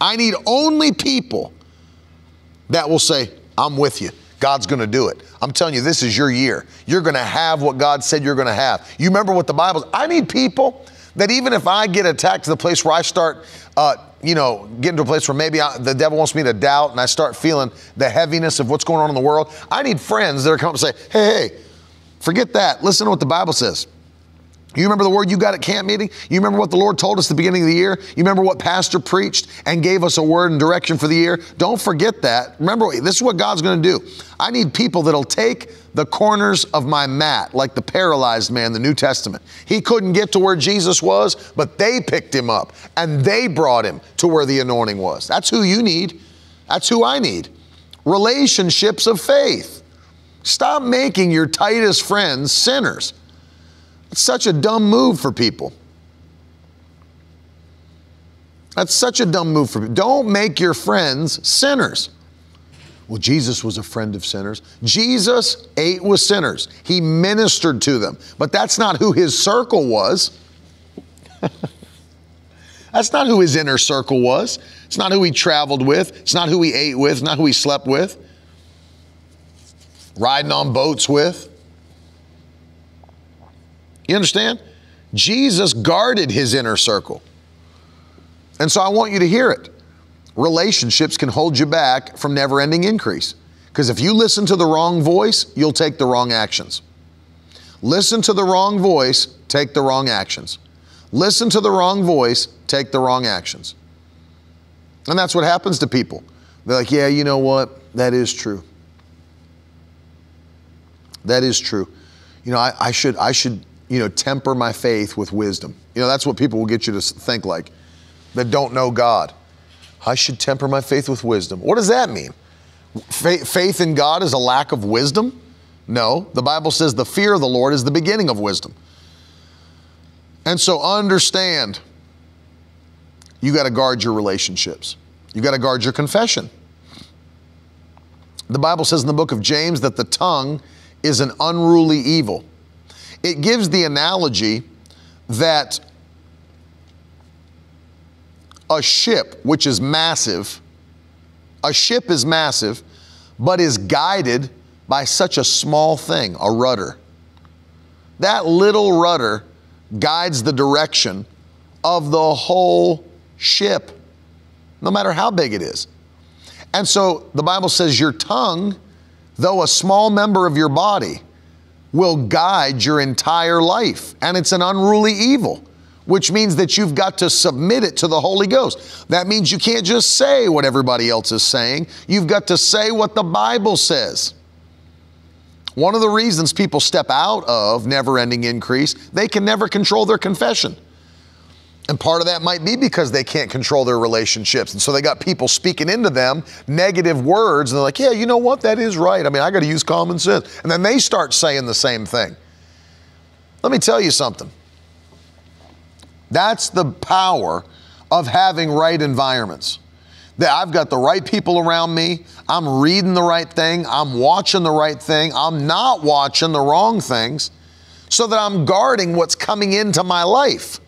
I need only people that will say, I'm with you. God's going to do it. I'm telling you, this is your year. You're going to have what God said you're going to have. You remember what the Bible says. I need people that even if I get attacked to the place where I start, uh, you know, getting to a place where maybe I, the devil wants me to doubt and I start feeling the heaviness of what's going on in the world, I need friends that are coming to say, hey, hey, forget that. Listen to what the Bible says. You remember the word you got at camp meeting? You remember what the Lord told us at the beginning of the year? You remember what Pastor preached and gave us a word and direction for the year? Don't forget that. Remember, this is what God's going to do. I need people that'll take the corners of my mat, like the paralyzed man in the New Testament. He couldn't get to where Jesus was, but they picked him up and they brought him to where the anointing was. That's who you need. That's who I need. Relationships of faith. Stop making your tightest friends sinners. It's such a dumb move for people. That's such a dumb move for people. Don't make your friends sinners. Well, Jesus was a friend of sinners. Jesus ate with sinners. He ministered to them. But that's not who his circle was. That's not who his inner circle was. It's not who he traveled with. It's not who he ate with. It's not who he slept with. Riding on boats with. You understand? Jesus guarded his inner circle. And so I want you to hear it. Relationships can hold you back from never-ending increase. Because if you listen to the wrong voice, you'll take the wrong actions. Listen to the wrong voice, take the wrong actions. Listen to the wrong voice, take the wrong actions. And that's what happens to people. They're like, yeah, you know what? That is true. That is true. You know, I, I should, I should, you know, temper my faith with wisdom. You know, that's what people will get you to think like, that don't know God. I should temper my faith with wisdom. What does that mean? Faith, faith in God is a lack of wisdom? No. The Bible says the fear of the Lord is the beginning of wisdom. And so understand, you got to guard your relationships. You got to guard your confession. The Bible says in the book of James that the tongue is an unruly evil. It gives the analogy that a ship, which is massive, a ship is massive, but is guided by such a small thing, a rudder. That little rudder guides the direction of the whole ship, no matter how big it is. And so the Bible says your tongue, though a small member of your body, will guide your entire life. And it's an unruly evil, which means that you've got to submit it to the Holy Ghost. That means you can't just say what everybody else is saying. You've got to say what the Bible says. One of the reasons people step out of never-ending increase, they can never control their confession. And part of that might be because they can't control their relationships. And so they got people speaking into them negative words. And they're like, yeah, you know what? That is right. I mean, I got to use common sense. And then they start saying the same thing. Let me tell you something. That's the power of having right environments. That I've got the right people around me. I'm reading the right thing. I'm watching the right thing. I'm not watching the wrong things, so that I'm guarding what's coming into my life.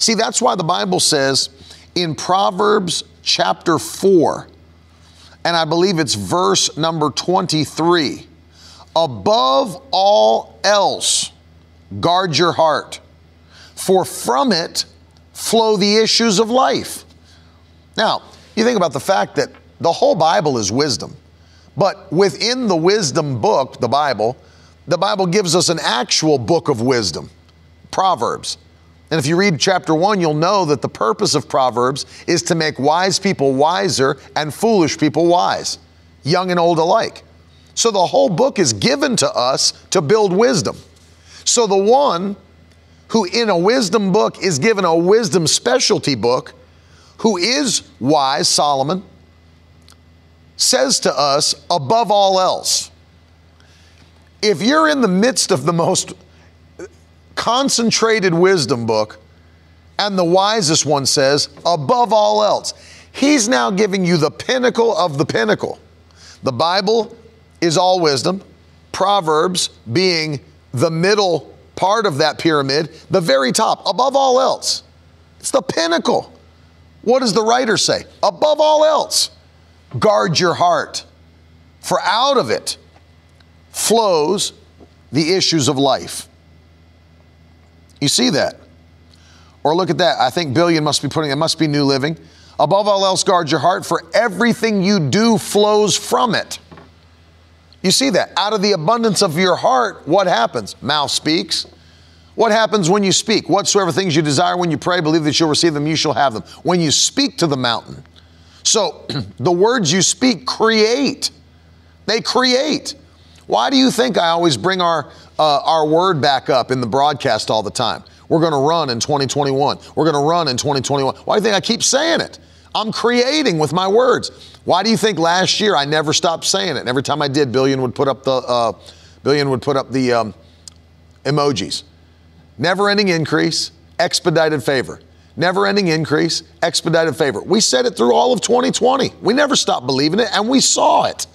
See, that's why the Bible says in Proverbs chapter four, and I believe it's verse number twenty-three, above all else, guard your heart, for from it flow the issues of life. Now, you think about the fact that the whole Bible is wisdom, but within the wisdom book, the Bible, the Bible gives us an actual book of wisdom, Proverbs. And if you read chapter one, you'll know that the purpose of Proverbs is to make wise people wiser and foolish people wise, young and old alike. So the whole book is given to us to build wisdom. So the one who in a wisdom book is given a wisdom specialty book, who is wise, Solomon, says to us, above all else, if you're in the midst of the most concentrated wisdom book, and the wisest one says, above all else. He's now giving you the pinnacle of the pinnacle. The Bible is all wisdom, Proverbs being the middle part of that pyramid, the very top, above all else. It's the pinnacle. What does the writer say? Above all else, guard your heart, for out of it flows the issues of life. You see that? Or look at that. I think Billion must be putting, it must be New Living. Above all else, guard your heart, for everything you do flows from it. You see that? Out of the abundance of your heart, what happens? Mouth speaks. What happens when you speak? Whatsoever things you desire when you pray, believe that you'll receive them, you shall have them. When you speak to the mountain. So the words you speak create. They create. Why do you think I always bring our Uh, our word back up in the broadcast all the time? We're going to run in twenty twenty-one. We're going to run in twenty twenty-one. Why do you think I keep saying it? I'm creating with my words. Why do you think last year I never stopped saying it? And every time I did, Billion would put up the uh, Billion would put up the um, emojis. Never-ending increase, expedited favor. Never-ending increase, expedited favor. We said it through all of twenty twenty. We never stopped believing it, and we saw it.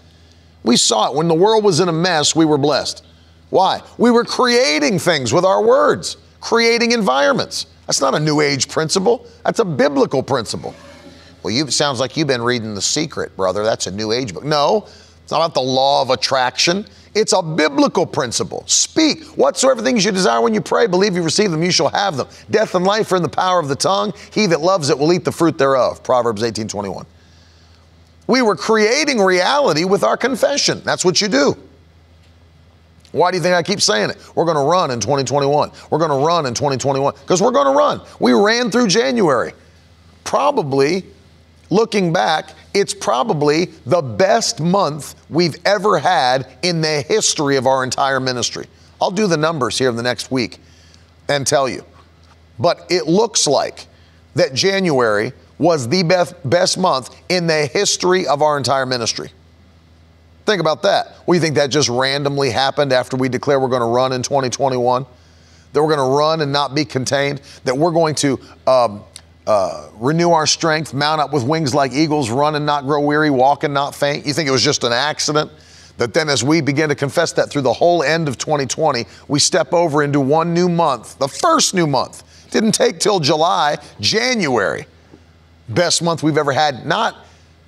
We saw it when the world was in a mess. We were blessed. Why? We were creating things with our words, creating environments. That's not a New Age principle. That's a biblical principle. Well, you sounds like you've been reading The Secret, brother. That's a New Age book. No, it's not about the law of attraction. It's a biblical principle. Speak. Whatsoever things you desire when you pray, believe you receive them, you shall have them. Death and life are in the power of the tongue. He that loves it will eat the fruit thereof. Proverbs eighteen twenty-one. We were creating reality with our confession. That's what you do. Why do you think I keep saying it? We're going to run in twenty twenty-one. We're going to run in twenty twenty-one because we're going to run. We ran through January, probably looking back, it's probably the best month we've ever had in the history of our entire ministry. I'll do the numbers here in the next week and tell you. But it looks like that January was the best, best month in the history of our entire ministry. Think about that. We think that just randomly happened after we declare we're going to run in twenty twenty-one, that we're going to run and not be contained, that we're going to um, uh, renew our strength, mount up with wings like eagles, run and not grow weary, walk and not faint. You think it was just an accident? But then as we begin to confess that through the whole end of twenty twenty, we step over into one new month, the first new month. Didn't take till July, January. Best month we've ever had. Not,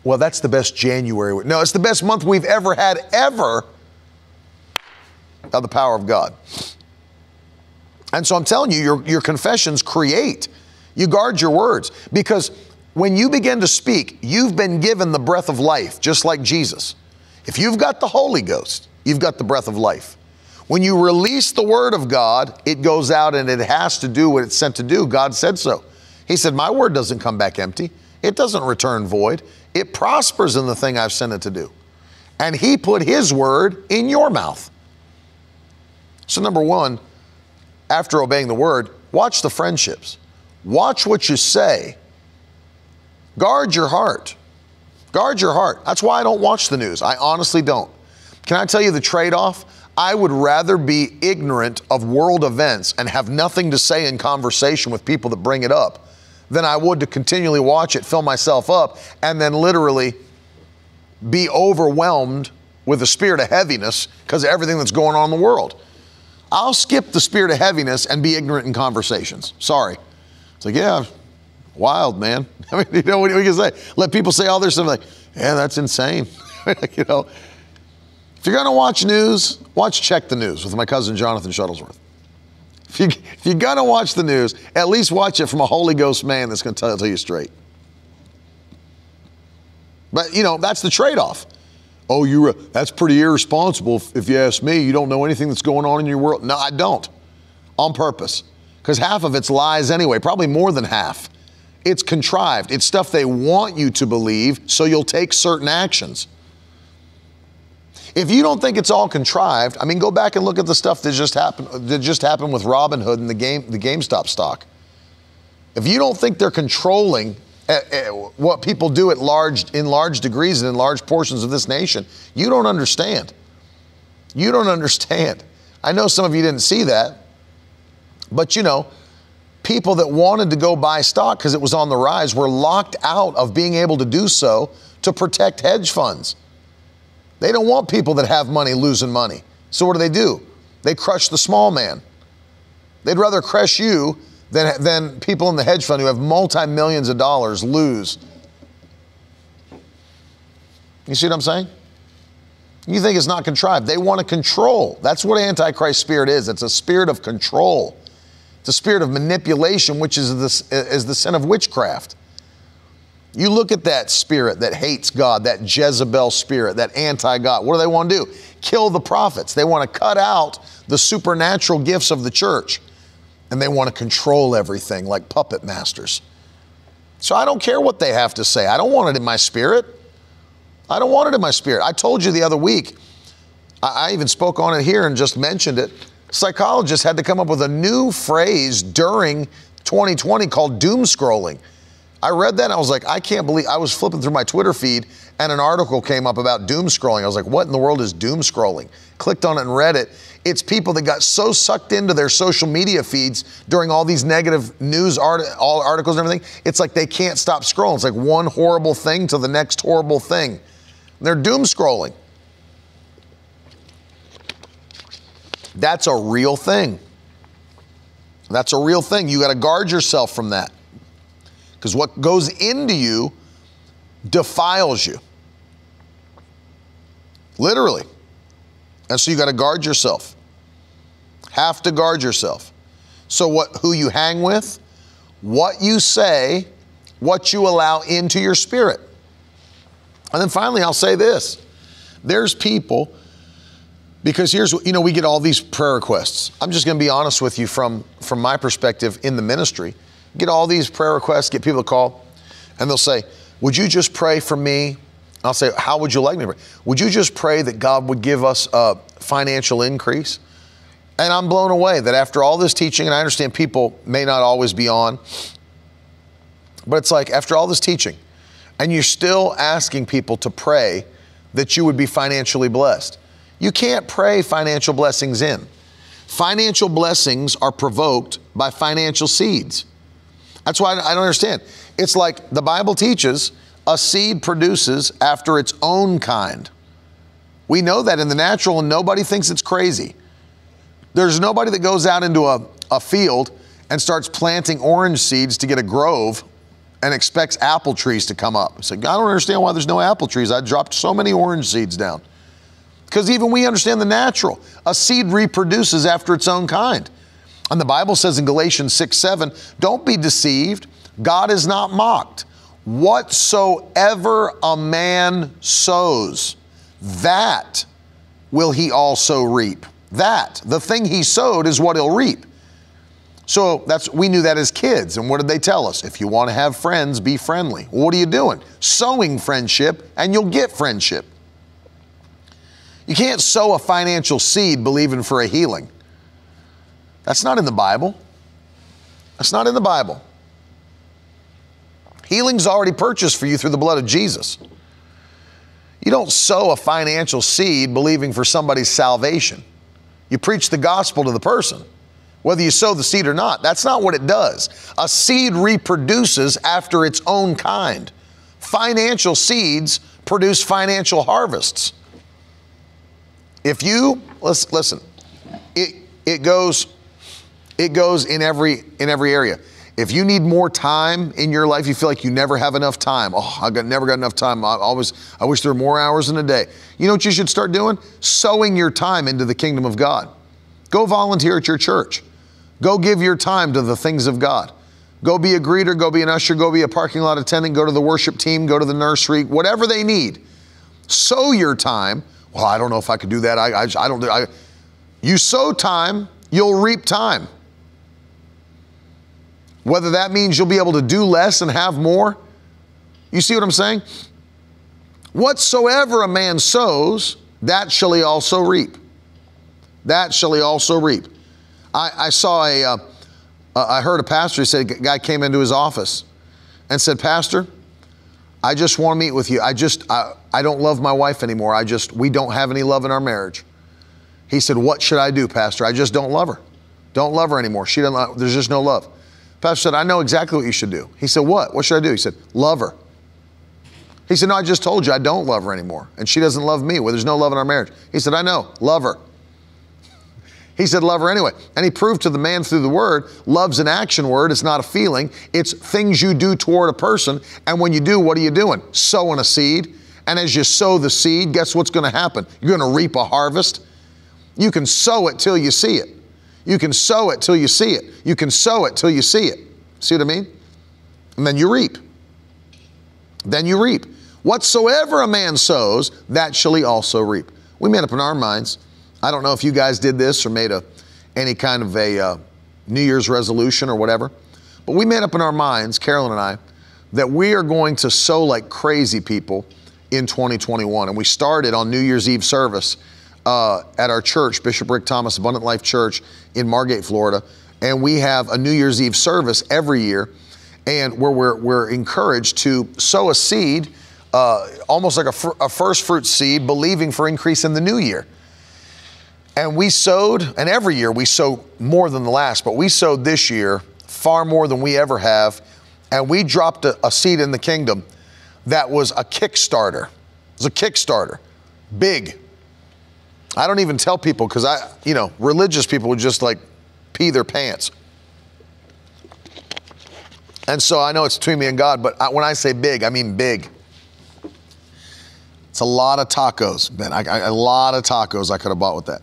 well, that's the best January. No, it's the best month we've ever had ever by the power of God. And so I'm telling you, your, your confessions create. You guard your words because when you begin to speak, you've been given the breath of life, just like Jesus. If you've got the Holy Ghost, you've got the breath of life. When you release the word of God, it goes out and it has to do what it's sent to do. God said so. He said, my word doesn't come back empty. It doesn't return void. It prospers in the thing I've sent it to do. And he put his word in your mouth. So number one, after obeying the word, watch the friendships. Watch what you say. Guard your heart. Guard your heart. That's why I don't watch the news. I honestly don't. Can I tell you the trade-off? I would rather be ignorant of world events and have nothing to say in conversation with people that bring it up than I would to continually watch it, fill myself up, and then literally be overwhelmed with a spirit of heaviness because of everything that's going on in the world. I'll skip the spirit of heaviness and be ignorant in conversations. Sorry. It's like, yeah, wild, man. I mean, you know, what do you say? Let people say all their stuff like, yeah, that's insane. You know, if you're going to watch news, watch Check the News with my cousin, Jonathan Shuttlesworth. If, you, if you're going to watch the news, at least watch it from a Holy Ghost man that's going to tell, tell you straight. But, you know, that's the trade-off. Oh, you that's pretty irresponsible. If you ask me, you don't know anything that's going on in your world. No, I don't. On purpose. Because half of it's lies anyway, probably more than half. It's contrived. It's stuff they want you to believe, so you'll take certain actions. If you don't think it's all contrived, I mean, go back and look at the stuff that just happened, that just happened with Robinhood and the game, the GameStop stock. If you don't think they're controlling what people do at large, in large degrees and in large portions of this nation, you don't understand. You don't understand. I know some of you didn't see that, but you know, people that wanted to go buy stock because it was on the rise were locked out of being able to do so to protect hedge funds. They don't want people that have money losing money. So what do they do? They crush the small man. They'd rather crush you than, than people in the hedge fund who have multi-millions of dollars lose. You see what I'm saying? You think it's not contrived. They want to control. That's what Antichrist spirit is. It's a spirit of control. It's a spirit of manipulation, which is the, is the sin of witchcraft. You look at that spirit that hates God, that Jezebel spirit, that anti-God. What do they want to do? Kill the prophets. They want to cut out the supernatural gifts of the church. And they want to control everything like puppet masters. So I don't care what they have to say. I don't want it in my spirit. I don't want it in my spirit. I told you the other week, I, I even spoke on it here and just mentioned it. Psychologists had to come up with a new phrase during twenty twenty called doom scrolling. I read that and I was like, I can't believe, I was flipping through my Twitter feed and an article came up about doom scrolling. I was like, what in the world is doom scrolling? Clicked on it and read it. It's people that got so sucked into their social media feeds during all these negative news art, all articles and everything. It's like they can't stop scrolling. It's like one horrible thing to the next horrible thing. And they're doom scrolling. That's a real thing. That's a real thing. You got to guard yourself from that because what goes into you defiles you. Literally. And so you got to guard yourself. Have to guard yourself. So what, who you hang with, what you say, what you allow into your spirit. And then finally, I'll say this. There's people Because here's what, you know, we get all these prayer requests. I'm just going to be honest with you from, from my perspective in the ministry. Get all these prayer requests, get people to call, and they'll say, would you just pray for me? I'll say, how would you like me to pray? Would you just pray that God would give us a financial increase? And I'm blown away that after all this teaching, and I understand people may not always be on, but it's like after all this teaching, and you're still asking people to pray that you would be financially blessed. You can't pray financial blessings in. Financial blessings are provoked by financial seeds. That's why I don't understand. It's like the Bible teaches a seed produces after its own kind. We know that in the natural, and nobody thinks it's crazy. There's nobody that goes out into a, a field and starts planting orange seeds to get a grove and expects apple trees to come up. It's like, I don't understand why there's no apple trees. I dropped so many orange seeds down. Because even we understand the natural. A seed reproduces after its own kind. And the Bible says in Galatians six seven, don't be deceived. God is not mocked. Whatsoever a man sows, that will he also reap. That, the thing he sowed is what he'll reap. So that's, we knew that as kids. And what did they tell us? If you want to have friends, be friendly. Well, what are you doing? Sowing friendship, and you'll get friendship. You can't sow a financial seed believing for a healing. That's not in the Bible. That's not in the Bible. Healing's already purchased for you through the blood of Jesus. You don't sow a financial seed believing for somebody's salvation. You preach the gospel to the person, whether you sow the seed or not. That's not what it does. A seed reproduces after its own kind. Financial seeds produce financial harvests. If you, let's listen, it, it goes, it goes in every, in every area. If you need more time in your life, you feel like you never have enough time. Oh, I got, never got enough time. I always, I wish there were more hours in a day. You know what you should start doing? Sowing your time into the kingdom of God. Go volunteer at your church. Go give your time to the things of God. Go be a greeter, go be an usher, go be a parking lot attendant, go to the worship team, go to the nursery, whatever they need. Sow your time. Well, I don't know if I could do that. I, I, I don't do I. You sow time, you'll reap time. Whether that means you'll be able to do less and have more. You see what I'm saying? Whatsoever a man sows, that shall he also reap. That shall he also reap. I, I saw a, uh, I heard a pastor, he said, a guy came into his office and said, Pastor, I just want to meet with you. I just, I, I don't love my wife anymore. I just, we don't have any love in our marriage. He said, what should I do, Pastor? I just don't love her. Don't love her anymore. She doesn't, there's just no love. Pastor said, I know exactly what you should do. He said, what? What should I do? He said, love her. He said, no, I just told you I don't love her anymore. And she doesn't love me. Well, there's no love in our marriage. He said, I know, love her. He said, love her anyway. And he proved to the man through the word, love's an action word. It's not a feeling. It's things you do toward a person. And when you do, what are you doing? Sowing a seed. And as you sow the seed, guess what's going to happen? You're going to reap a harvest. You can sow it till you see it. You can sow it till you see it. You can sow it till you see it. See what I mean? And then you reap. Then you reap. Whatsoever a man sows, that shall he also reap. We made up in our minds. I don't know if you guys did this or made a, any kind of a uh, New Year's resolution or whatever, but we made up in our minds, Carolyn and I, that we are going to sow like crazy people in twenty twenty-one. And we started on New Year's Eve service uh, at our church, Bishop Rick Thomas Abundant Life Church in Margate, Florida. And we have a New Year's Eve service every year, and where we're, we're encouraged to sow a seed, uh, almost like a, fr- a first fruit seed, believing for increase in the new year. And we sowed, and every year we sow more than the last, but we sowed this year far more than we ever have. And we dropped a, a seed in the kingdom that was a Kickstarter. It was a Kickstarter, big. I don't even tell people because I, you know, religious people would just like pee their pants. And so I know it's between me and God, but I, when I say big, I mean big. It's a lot of tacos, Ben. I, I, a lot of tacos I could have bought with that.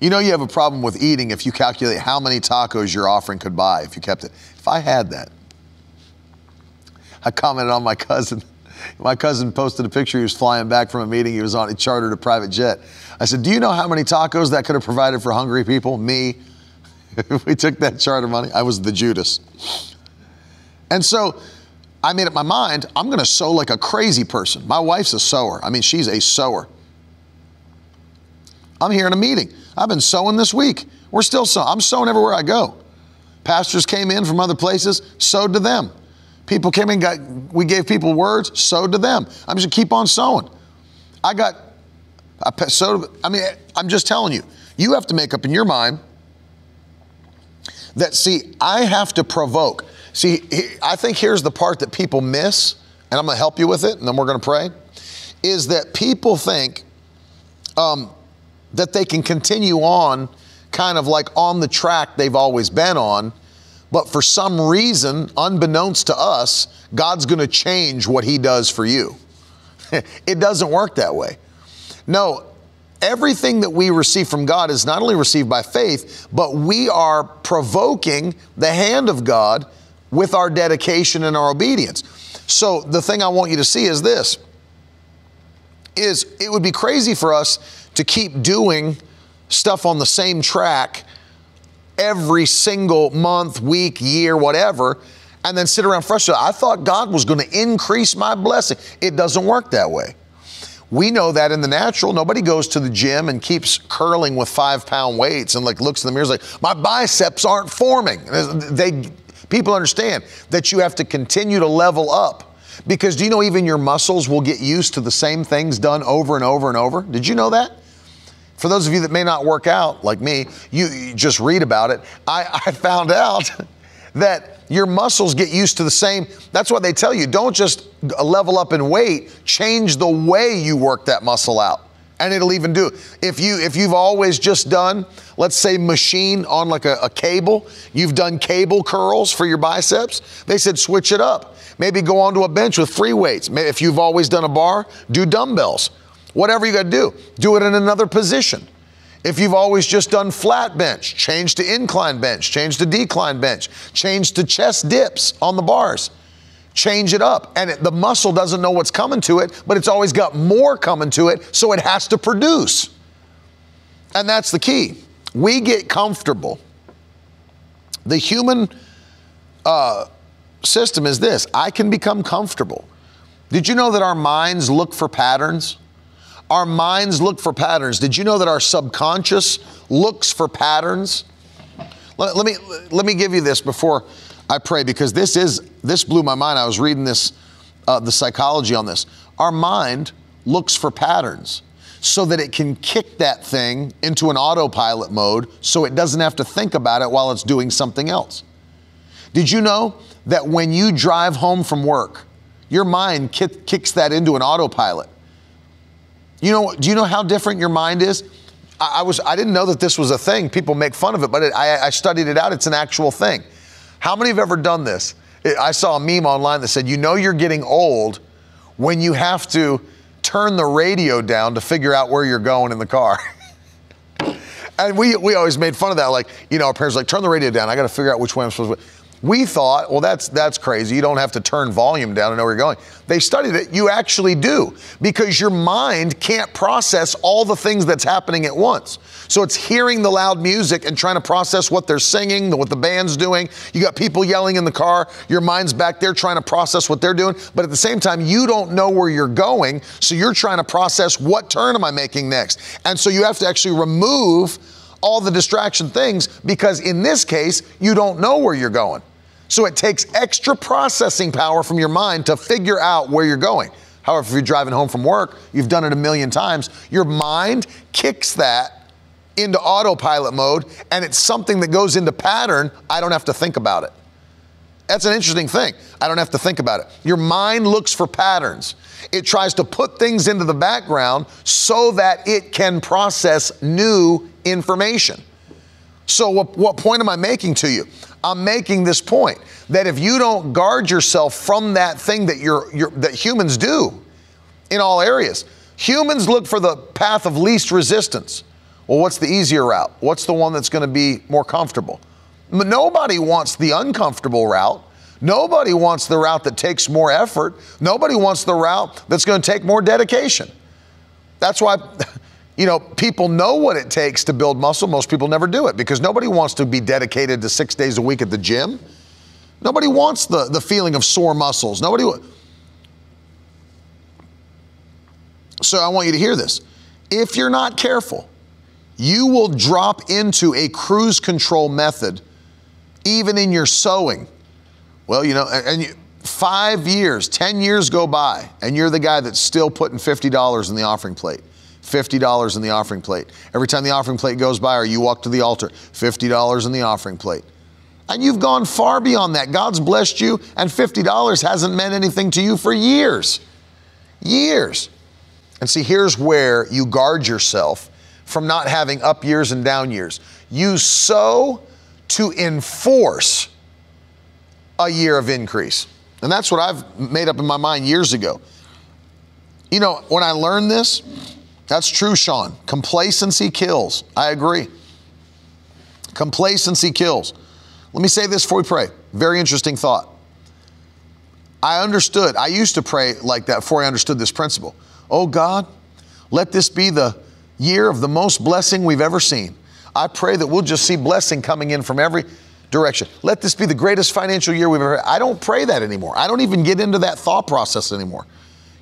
You know you have a problem with eating if you calculate how many tacos your offering could buy if you kept it. If I had that, I commented on my cousin. My cousin posted a picture. He was flying back from a meeting he was on. He chartered a private jet. I said, do you know how many tacos that could have provided for hungry people? Me. If we took that charter money, I was the Judas. And so I made up my mind, I'm going to sow like a crazy person. My wife's a sower. I mean, she's a sower. I'm here in a meeting. I've been sowing this week. We're still sowing. I'm sowing everywhere I go. Pastors came in from other places, sowed to them. People came in, got, we gave people words, sowed to them. I'm just going to keep on sowing. I got, I sowed, I mean, I'm just telling you, you have to make up in your mind that, see, I have to provoke. See, I think here's the part that people miss, and I'm going to help you with it, and then we're going to pray, is that people think um, that they can continue on kind of like on the track they've always been on, but for some reason, unbeknownst to us, God's going to change what he does for you. It doesn't work that way. No, everything that we receive from God is not only received by faith, but we are provoking the hand of God with our dedication and our obedience. So the thing I want you to see is this, is it would be crazy for us to keep doing stuff on the same track every single month, week, year, whatever, and then sit around frustrated. I thought God was going to increase my blessing. It doesn't work that way. We know that in the natural. Nobody goes to the gym and keeps curling with five pound weights and like looks in the mirror and is like, my biceps aren't forming. They, people understand that you have to continue to level up, because do you know even your muscles will get used to the same things done over and over and over? Did you know that? For those of you that may not work out, like me, you, you just read about it. I, I found out that your muscles get used to the same. That's why they tell you, don't just level up in weight, change the way you work that muscle out. And it'll even do it. If, you, if you've always just done, let's say machine on like a, a cable, you've done cable curls for your biceps, they said switch it up. Maybe go onto a bench with free weights. If you've always done a bar, do dumbbells. Whatever you got to do, do it in another position. If you've always just done flat bench, change to incline bench, change to decline bench, change to chest dips on the bars, change it up. And it, the muscle doesn't know what's coming to it, but it's always got more coming to it, so it has to produce. And that's the key. We get comfortable. The human uh, system is this. I can become comfortable. Did you know that our minds look for patterns? Our minds look for patterns. Did you know that our subconscious looks for patterns? Let, let me let me give you this before I pray, because this is this blew my mind. I was reading this, uh, the psychology on this. Our mind looks for patterns so that it can kick that thing into an autopilot mode, so it doesn't have to think about it while it's doing something else. Did you know that when you drive home from work, your mind kick, kicks that into an autopilot? You know, do you know how different your mind is? I, I was, I didn't know that this was a thing. People make fun of it, but it, I, I studied it out. It's an actual thing. How many have ever done this? I saw a meme online that said, you know you're getting old when you have to turn the radio down to figure out where you're going in the car. And we, we always made fun of that. Like, you know, our parents were like, turn the radio down. I got to figure out which way I'm supposed to. We thought, well, that's that's crazy. You don't have to turn volume down to know where you're going. They studied it. You actually do, because your mind can't process all the things that's happening at once. So it's hearing the loud music and trying to process what they're singing, what the band's doing. You got people yelling in the car. Your mind's back there trying to process what they're doing. But at the same time, you don't know where you're going. So you're trying to process, what turn am I making next? And so you have to actually remove all the distraction things, because in this case, you don't know where you're going. So it takes extra processing power from your mind to figure out where you're going. However, if you're driving home from work, you've done it a million times. Your mind kicks that into autopilot mode, and it's something that goes into pattern. I don't have to think about it. That's an interesting thing. I don't have to think about it. Your mind looks for patterns. It tries to put things into the background so that it can process new information. So what, what point am I making to you? I'm making this point that if you don't guard yourself from that thing that you're, you're, that humans do in all areas, humans look for the path of least resistance. Well, what's the easier route? What's the one that's going to be more comfortable? Nobody wants the uncomfortable route. Nobody wants the route that takes more effort. Nobody wants the route that's going to take more dedication. That's why, you know, people know what it takes to build muscle. Most people never do it, because nobody wants to be dedicated to six days a week at the gym. Nobody wants the, the feeling of sore muscles. Nobody. So I want you to hear this. If you're not careful, you will drop into a cruise control method, even in your sewing. Well, you know, and you, five years, ten years go by, and you're the guy that's still putting fifty dollars in the offering plate. fifty dollars in the offering plate. Every time the offering plate goes by or you walk to the altar, fifty dollars in the offering plate. And you've gone far beyond that. God's blessed you, and fifty dollars hasn't meant anything to you for years. Years. And see, here's where you guard yourself from not having up years and down years. You sow to enforce a year of increase. And that's what I've made up in my mind years ago. You know, when I learned this, that's true, Sean. Complacency kills. I agree. Complacency kills. Let me say this before we pray. Very interesting thought. I understood. I used to pray like that before I understood this principle. Oh God, let this be the year of the most blessing we've ever seen. I pray that we'll just see blessing coming in from every direction. Let this be the greatest financial year we've ever had. I don't pray that anymore. I don't even get into that thought process anymore.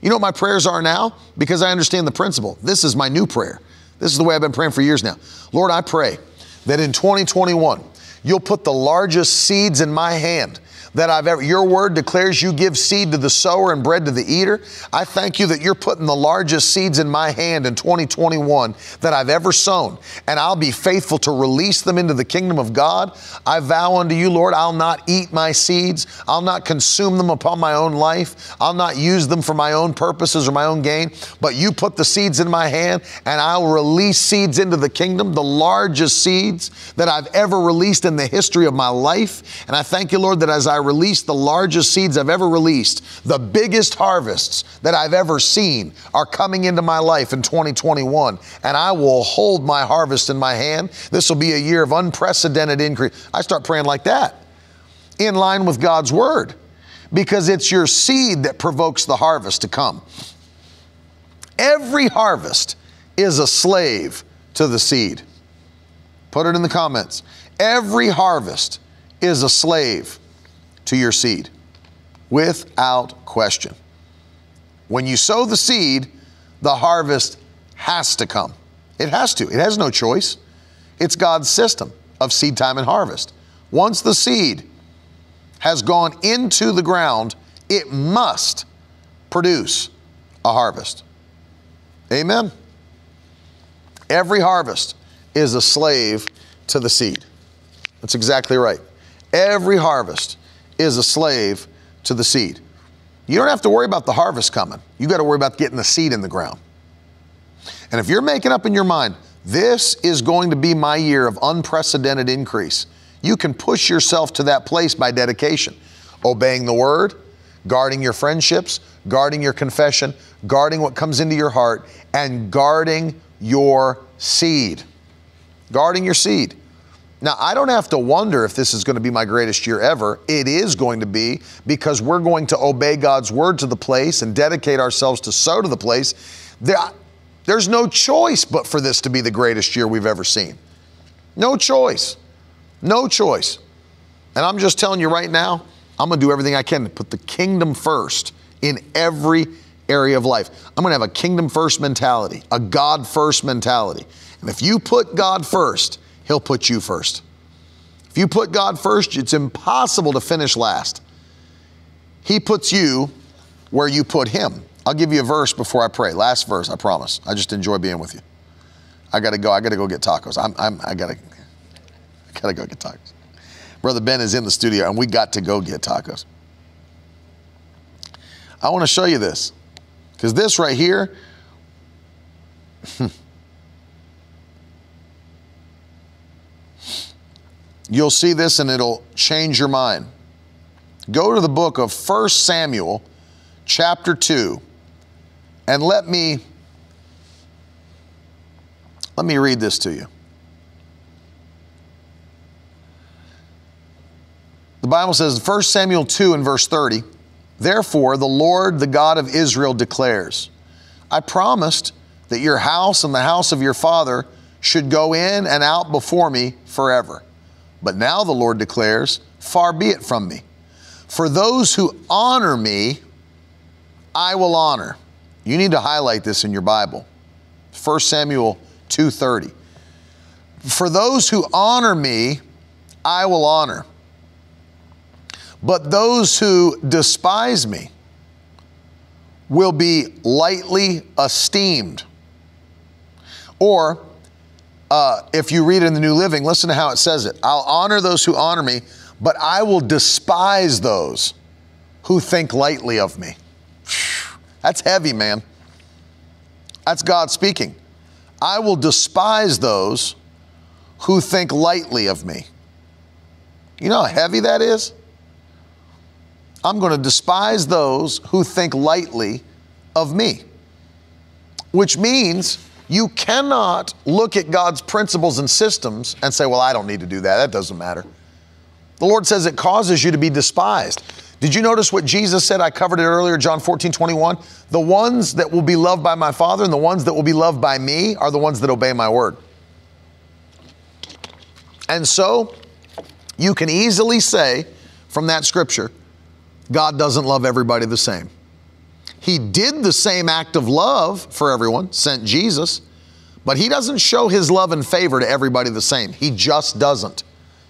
You know what my prayers are now? Because I understand the principle. This is my new prayer. This is the way I've been praying for years now. Lord, I pray that in twenty twenty-one, you'll put the largest seeds in my hand that I've ever, your word declares you give seed to the sower and bread to the eater. I thank you that you're putting the largest seeds in my hand in twenty twenty-one that I've ever sown, and I'll be faithful to release them into the kingdom of God. I vow unto you, Lord, I'll not eat my seeds. I'll not consume them upon my own life. I'll not use them for my own purposes or my own gain, but you put the seeds in my hand, and I'll release seeds into the kingdom, the largest seeds that I've ever released in the history of my life. And I thank you, Lord, that as I release the largest seeds I've ever released, the biggest harvests that I've ever seen are coming into my life in twenty twenty-one, and I will hold my harvest in my hand. This will be a year of unprecedented increase. I start praying like that, in line with God's word, because it's your seed that provokes the harvest to come. Every harvest is a slave to the seed. Put it in the comments. Every harvest is a slave to your seed, without question. When you sow the seed, the harvest has to come. It has to. It has no choice. It's God's system of seed time and harvest. Once the seed has gone into the ground, it must produce a harvest. Amen. Every harvest is a slave to the seed. That's exactly right. Every harvest is a slave to the seed. You don't have to worry about the harvest coming. You got to worry about getting the seed in the ground. And if you're making up in your mind, this is going to be my year of unprecedented increase, you can push yourself to that place by dedication, obeying the word, guarding your friendships, guarding your confession, guarding what comes into your heart, and guarding your seed. Guarding your seed. Now, I don't have to wonder if this is going to be my greatest year ever. It is going to be, because we're going to obey God's word to the place and dedicate ourselves to sow to the place. There, there's no choice but for this to be the greatest year we've ever seen. No choice. No choice. And I'm just telling you right now, I'm going to do everything I can to put the kingdom first in every area of life. I'm going to have a kingdom first mentality, a God first mentality. And if you put God first, He'll put you first. If you put God first, it's impossible to finish last. He puts you where you put Him. I'll give you a verse before I pray. Last verse, I promise. I just enjoy being with you. I gotta go. I gotta go get tacos. I'm. I'm. I gotta. I gotta go get tacos. Brother Ben is in the studio, and we got to go get tacos. I want to show you this, because this right here. You'll see this and it'll change your mind. Go to the book of First Samuel, chapter two, and let me, let me read this to you. The Bible says, First Samuel two and verse thirty, "Therefore the Lord, the God of Israel, declares, I promised that your house and the house of your father should go in and out before me forever. But now the Lord declares, far be it from me. For those who honor me, I will honor. You need to highlight this in your Bible. First Samuel two thirty. For those who honor me, I will honor. But those who despise me will be lightly esteemed. Or uh, if you read in the New Living, listen to how it says it. I'll honor those who honor me, but I will despise those who think lightly of me. That's heavy, man. That's God speaking. I will despise those who think lightly of me. You know how heavy that is? I'm going to despise those who think lightly of me. Which means you cannot look at God's principles and systems and say, well, I don't need to do that. That doesn't matter. The Lord says it causes you to be despised. Did you notice what Jesus said? I covered it earlier, John fourteen twenty-one. The ones that will be loved by my Father and the ones that will be loved by me are the ones that obey my word. And so you can easily say from that scripture, God doesn't love everybody the same. He did the same act of love for everyone, sent Jesus, but he doesn't show his love and favor to everybody the same. He just doesn't.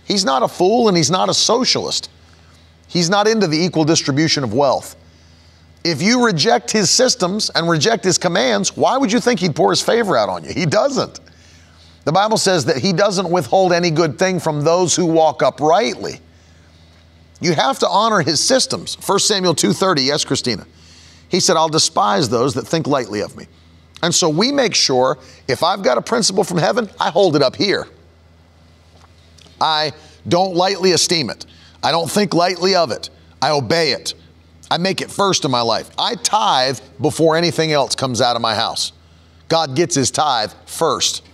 He's not a fool and he's not a socialist. He's not into the equal distribution of wealth. If you reject his systems and reject his commands, why would you think he'd pour his favor out on you? He doesn't. The Bible says that he doesn't withhold any good thing from those who walk uprightly. You have to honor his systems. First Samuel two thirty, yes, Christina. He said, I'll despise those that think lightly of me. And so we make sure if I've got a principle from heaven, I hold it up here. I don't lightly esteem it. I don't think lightly of it. I obey it. I make it first in my life. I tithe before anything else comes out of my house. God gets his tithe first.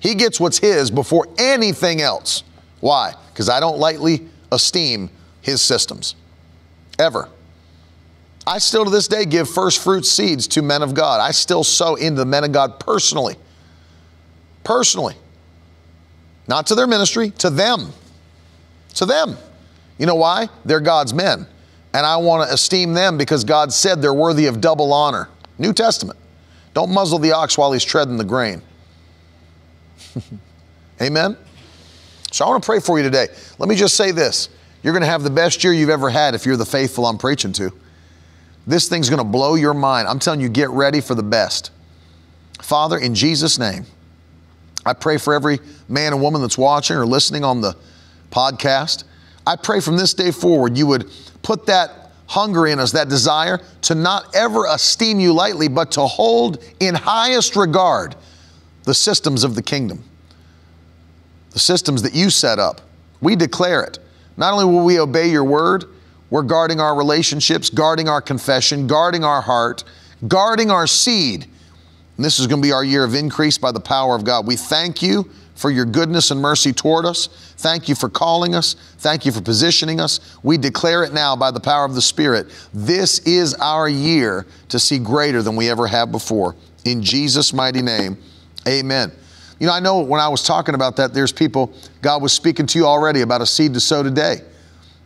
He gets what's his before anything else. Why? Because I don't lightly esteem his systems, ever. I still to this day give first fruit seeds to men of God. I still sow into the men of God personally, personally, not to their ministry, to them, to them. You know why? They're God's men. And I want to esteem them because God said they're worthy of double honor. New Testament. Don't muzzle the ox while he's treading the grain. Amen. So I want to pray for you today. Let me just say this. You're going to have the best year you've ever had if you're the faithful I'm preaching to. This thing's going to blow your mind. I'm telling you, get ready for the best. Father, in Jesus' name, I pray for every man and woman that's watching or listening on the podcast. I pray from this day forward, you would put that hunger in us, that desire to not ever esteem you lightly, but to hold in highest regard the systems of the kingdom, the systems that you set up. We declare it. Not only will we obey your word, we're guarding our relationships, guarding our confession, guarding our heart, guarding our seed. And this is going to be our year of increase by the power of God. We thank you for your goodness and mercy toward us. Thank you for calling us. Thank you for positioning us. We declare it now by the power of the Spirit. This is our year to see greater than we ever have before. In Jesus' mighty name, amen. You know, I know when I was talking about that, there's people, God was speaking to you already about a seed to sow today.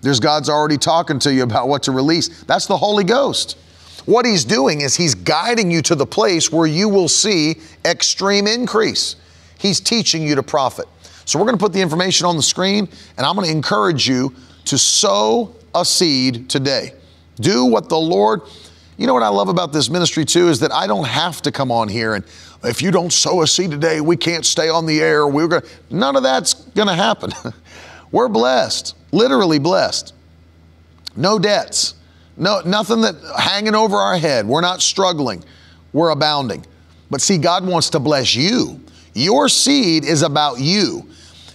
There's God's already talking to you about what to release. That's the Holy Ghost. What he's doing is he's guiding you to the place where you will see extreme increase. He's teaching you to profit. So we're going to put the information on the screen, and I'm going to encourage you to sow a seed today. Do what the Lord, you know what I love about this ministry too, is that I don't have to come on here and if you don't sow a seed today, we can't stay on the air. We're going none of that's going to happen. We're blessed, literally blessed. No debts, no, nothing that hanging over our head. We're not struggling. We're abounding. But see, God wants to bless you. Your seed is about you.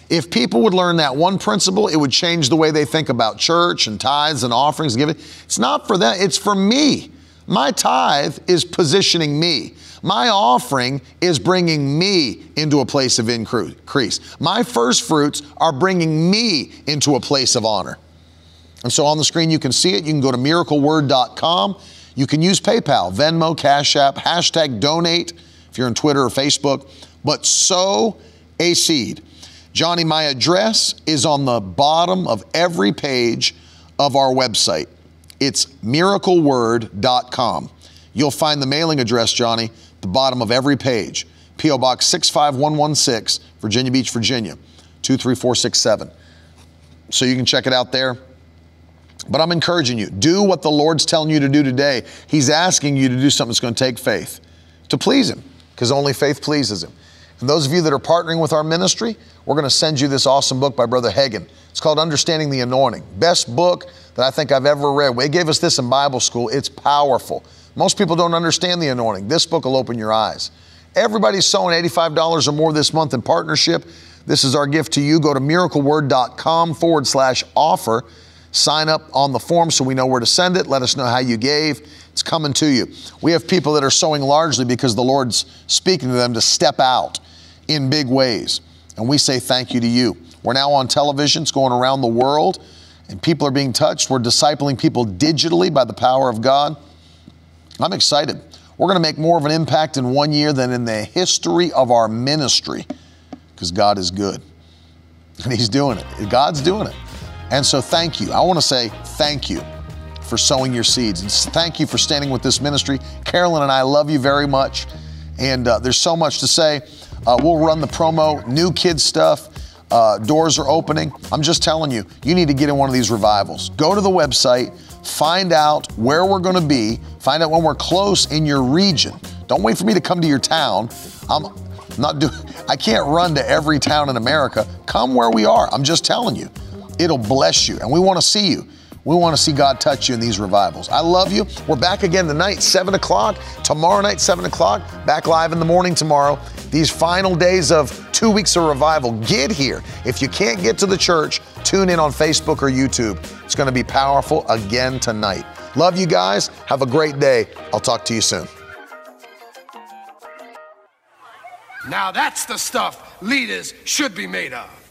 If people would learn that one principle, it would change the way they think about church and tithes and offerings given. It's not for them. It's for me. My tithe is positioning me. My offering is bringing me into a place of increase. My first fruits are bringing me into a place of honor. And so on the screen, you can see it. You can go to miracle word dot com. You can use PayPal, Venmo, Cash App, hashtag donate if you're on Twitter or Facebook. But sow a seed. Johnny, my address is on the bottom of every page of our website. It's miracle word dot com. You'll find the mailing address, Johnny, at the bottom of every page. P O Box six five one one six, Virginia Beach, Virginia, two three four six seven. So you can check it out there. But I'm encouraging you, do what the Lord's telling you to do today. He's asking you to do something that's going to take faith to please Him, because only faith pleases Him. And those of you that are partnering with our ministry, we're going to send you this awesome book by Brother Hagin. It's called Understanding the Anointing. Best book that I think I've ever read. They gave us this in Bible school. It's powerful. Most people don't understand the anointing. This book will open your eyes. Everybody's sowing eighty-five dollars or more this month in partnership. This is our gift to you. Go to miracle word dot com forward slash offer. Sign up on the form so we know where to send it. Let us know how you gave. It's coming to you. We have people that are sowing largely because the Lord's speaking to them to step out in big ways. And we say thank you to you. We're now on television. It's going around the world. And people are being touched. We're discipling people digitally by the power of God. I'm excited. We're going to make more of an impact in one year than in the history of our ministry, because God is good and He's doing it. God's doing it. And so thank you. I want to say thank you for sowing your seeds, and thank you for standing with this ministry. Carolyn and I love you very much. And uh, there's so much to say. Uh, we'll run the promo, new kid stuff. Uh, doors are opening. I'm just telling you, you need to get in one of these revivals. Go to the website. Find out where we're going to be. Find out when we're close in your region. Don't wait for me to come to your town. I'm not doing, I can't run to every town in America. Come where we are. I'm just telling you, it'll bless you. And we want to see you. We want to see God touch you in these revivals. I love you. We're back again tonight, seven o'clock. Tomorrow night, seven o'clock. Back live in the morning tomorrow. These final days of two weeks of revival. Get here. If you can't get to the church, tune in on Facebook or YouTube. It's going to be powerful again tonight. Love you guys. Have a great day. I'll talk to you soon. Now that's the stuff leaders should be made of.